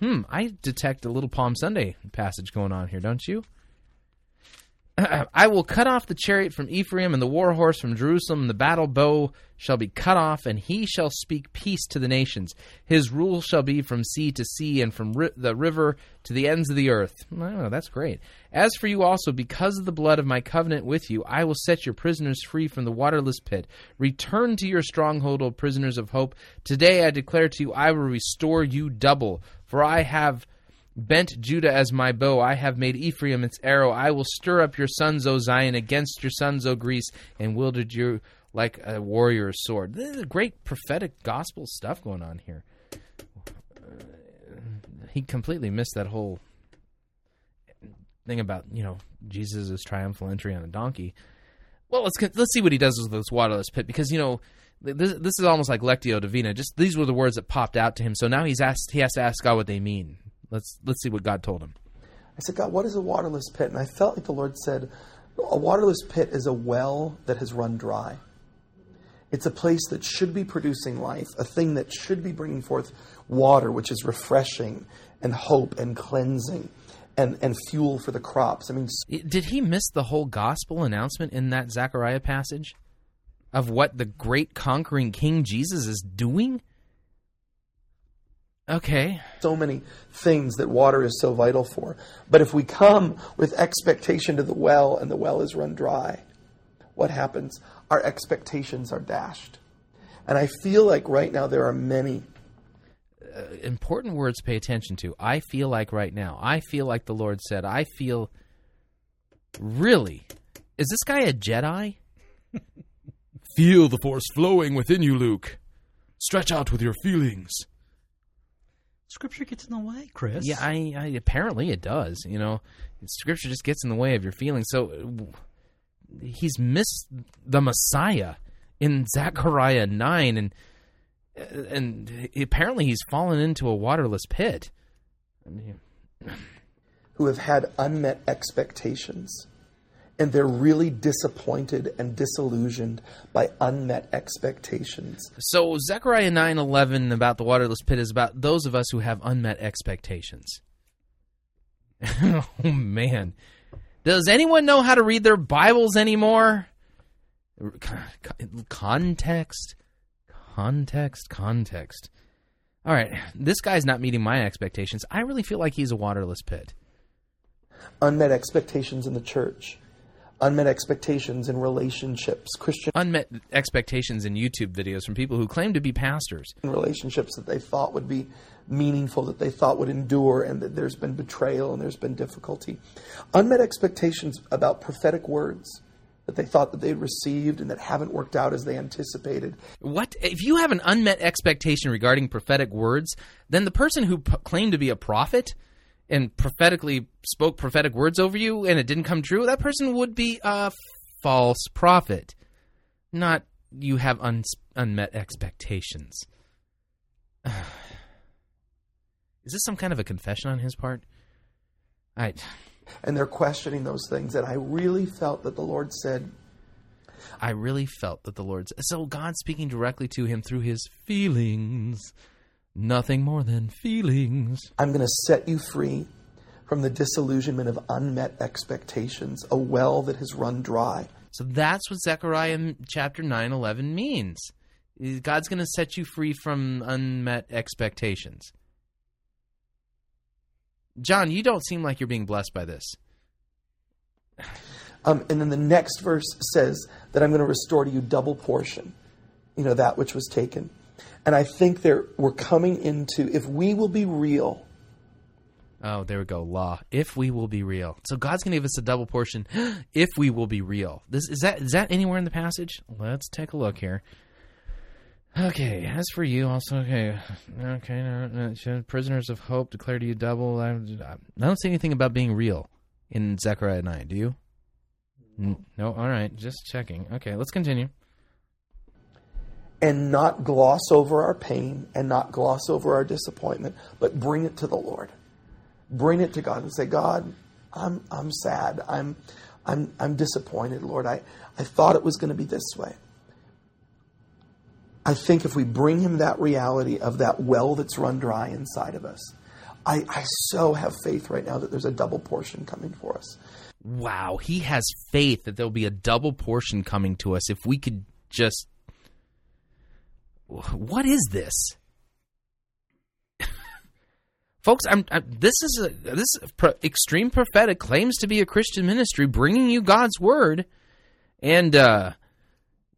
Hmm, I detect a little Palm Sunday passage going on here, don't you? "I will cut off the chariot from Ephraim and the war horse from Jerusalem, and the battle bow shall be cut off, and he shall speak peace to the nations. His rule shall be from sea to sea and from ri- the river to the ends of the earth." Oh, that's great. "As for you also, because of the blood of my covenant with you, I will set your prisoners free from the waterless pit. Return to your stronghold, O prisoners of hope. Today I declare to you, I will restore you double, for I have bent Judah as my bow. I have made Ephraim its arrow. I will stir up your sons, O Zion, against your sons, O Greece, and wielded you like a warrior's sword." This is great prophetic gospel stuff going on here. He completely missed that whole thing about, you know, Jesus' triumphal entry on a donkey. Well, let's let's see what he does with this waterless pit, because, you know, this this is almost like Lectio Divina. Just these were the words that popped out to him, so now he's asked he has to ask God what they mean. Let's let's see what God told him. I said, "God, what is a waterless pit?" And I felt like the Lord said, a waterless pit is a well that has run dry. It's a place that should be producing life, a thing that should be bringing forth water, which is refreshing and hope and cleansing and, and fuel for the crops. I mean, did he miss the whole gospel announcement in that Zechariah passage of what the great conquering King Jesus is doing? Okay. So many things that water is so vital for. But if we come with expectation to the well and the well is run dry, what happens? Our expectations are dashed. And I feel like right now there are many... Uh, important words to pay attention to. I feel like right now. I feel like the Lord said. I feel... Really? Is this guy a Jedi? "Feel the force flowing within you, Luke. Stretch out with your feelings." Scripture gets in the way, Chris. Yeah, I, I apparently it does. You know, Scripture just gets in the way of your feelings. So he's missed the Messiah in Zechariah nine, and and apparently he's fallen into a waterless pit. I mean, who have had unmet expectations, and they're really disappointed and disillusioned by unmet expectations. So Zechariah nine eleven about the waterless pit is about those of us who have unmet expectations. Oh, man. Does anyone know how to read their Bibles anymore? Context, context, context. All right, this guy's not meeting my expectations. I really feel like he's a waterless pit. Unmet expectations in the church. Unmet expectations in relationships. Christian unmet expectations in YouTube videos from people who claim to be pastors. Relationships that they thought would be meaningful, that they thought would endure, and that there's been betrayal and there's been difficulty. Unmet expectations about prophetic words that they thought that they received and that haven't worked out as they anticipated. What? If you have an unmet expectation regarding prophetic words, then the person who p- claimed to be a prophet and prophetically spoke prophetic words over you and it didn't come true, that person would be a false prophet. Not you have un- unmet expectations. Is this some kind of a confession on his part? I... And they're questioning those things, and I really felt that the Lord said... I really felt that the Lord said... So God speaking directly to him through his feelings... Nothing more than feelings. I'm going to set you free from the disillusionment of unmet expectations, a well that has run dry. So that's what Zechariah chapter nine eleven means. God's going to set you free from unmet expectations. John, you don't seem like you're being blessed by this. Um, and then the next verse says that I'm going to restore to you double portion, you know, that which was taken. And I think there we're coming into, if we will be real. Oh, there we go. Law. If we will be real. So God's going to give us a double portion. If we will be real. This is that is that anywhere in the passage? Let's take a look here. Okay. As for you also, okay. Okay. No, no, prisoners of hope declare to you double. I, I don't see anything about being real in Zechariah nine. Do you? No, all right, just checking. Okay, let's continue. And not gloss over our pain and not gloss over our disappointment, but bring it to the Lord. Bring it to God and say, God, I'm I'm sad. I'm I'm I'm disappointed, Lord. I, I thought it was going to be this way. I think if we bring him that reality of that well that's run dry inside of us, I, I so have faith right now that there's a double portion coming for us. Wow, he has faith that there'll be a double portion coming to us if we could just... What is this? Folks, I'm, I'm, this is a, this pro, Extreme Prophetic claims to be a Christian ministry bringing you God's Word, and uh,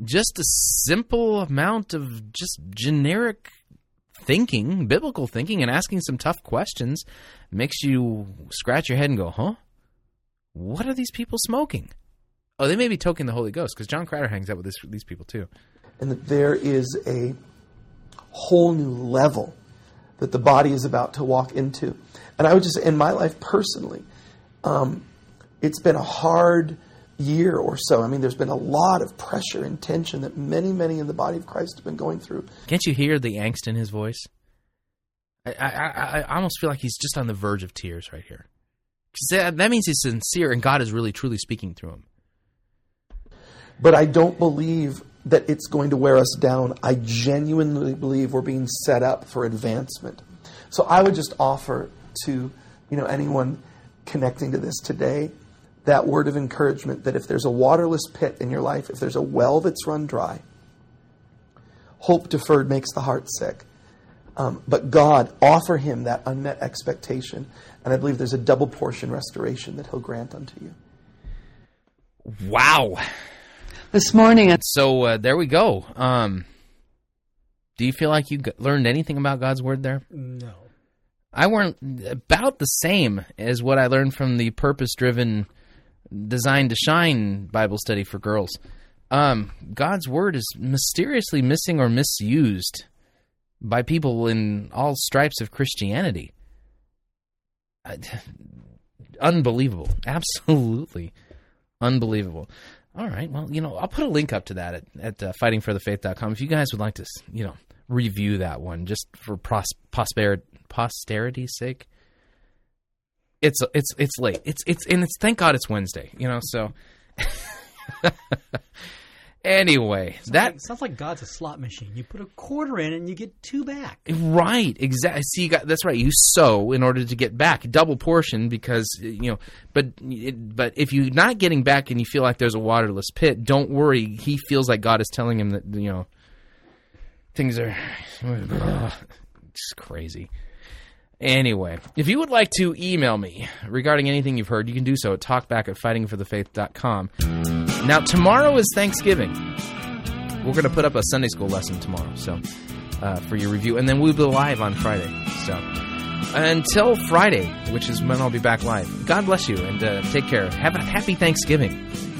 just a simple amount of just generic thinking, biblical thinking, and asking some tough questions makes you scratch your head and go, huh? What are these people smoking? Oh, they may be toking the Holy Ghost, because John Crowder hangs out with this, these people too. And that there is a whole new level that the body is about to walk into. And I would just, in my life personally, um, it's been a hard year or so. I mean, there's been a lot of pressure and tension that many, many in the body of Christ have been going through. Can't you hear the angst in his voice? I, I, I almost feel like he's just on the verge of tears right here. That, that means he's sincere and God is really, truly speaking through him. But I don't believe that it's going to wear us down. I genuinely believe we're being set up for advancement. So I would just offer to, you know, anyone connecting to this today, that word of encouragement that if there's a waterless pit in your life, if there's a well that's run dry, hope deferred makes the heart sick. Um, but God, offer him that unmet expectation. And I believe there's a double portion restoration that he'll grant unto you. Wow. This morning. So uh, there we go. Um, do you feel like you learned anything about God's Word there? No. I weren't about the same as what I learned from the purpose-driven, designed to shine Bible study for girls. Um, God's Word is mysteriously missing or misused by people in all stripes of Christianity. I, unbelievable. Absolutely unbelievable. All right, well, you know, I'll put a link up to that at, at uh, fighting for the faith dot com. If you guys would like to, you know, review that one just for pros- posterity, posterity's sake. It's it's it's late. It's it's and it's thank God it's Wednesday, you know, so anyway, sounds that like, sounds like God's a slot machine. You put a quarter in and you get two back. Right, exactly. See, you got, that's right. You sow in order to get back, double portion, because you know. But it, but if you're not getting back and you feel like there's a waterless pit, don't worry. He feels like God is telling him that, you know, things are just crazy. Anyway, if you would like to email me regarding anything you've heard, you can do so at talkback at fighting for the faith dot com. Now, tomorrow is Thanksgiving. We're going to put up a Sunday school lesson tomorrow, so uh, for your review. And then we'll be live on Friday. So until Friday, which is when I'll be back live, God bless you and uh, take care. Have a happy Thanksgiving.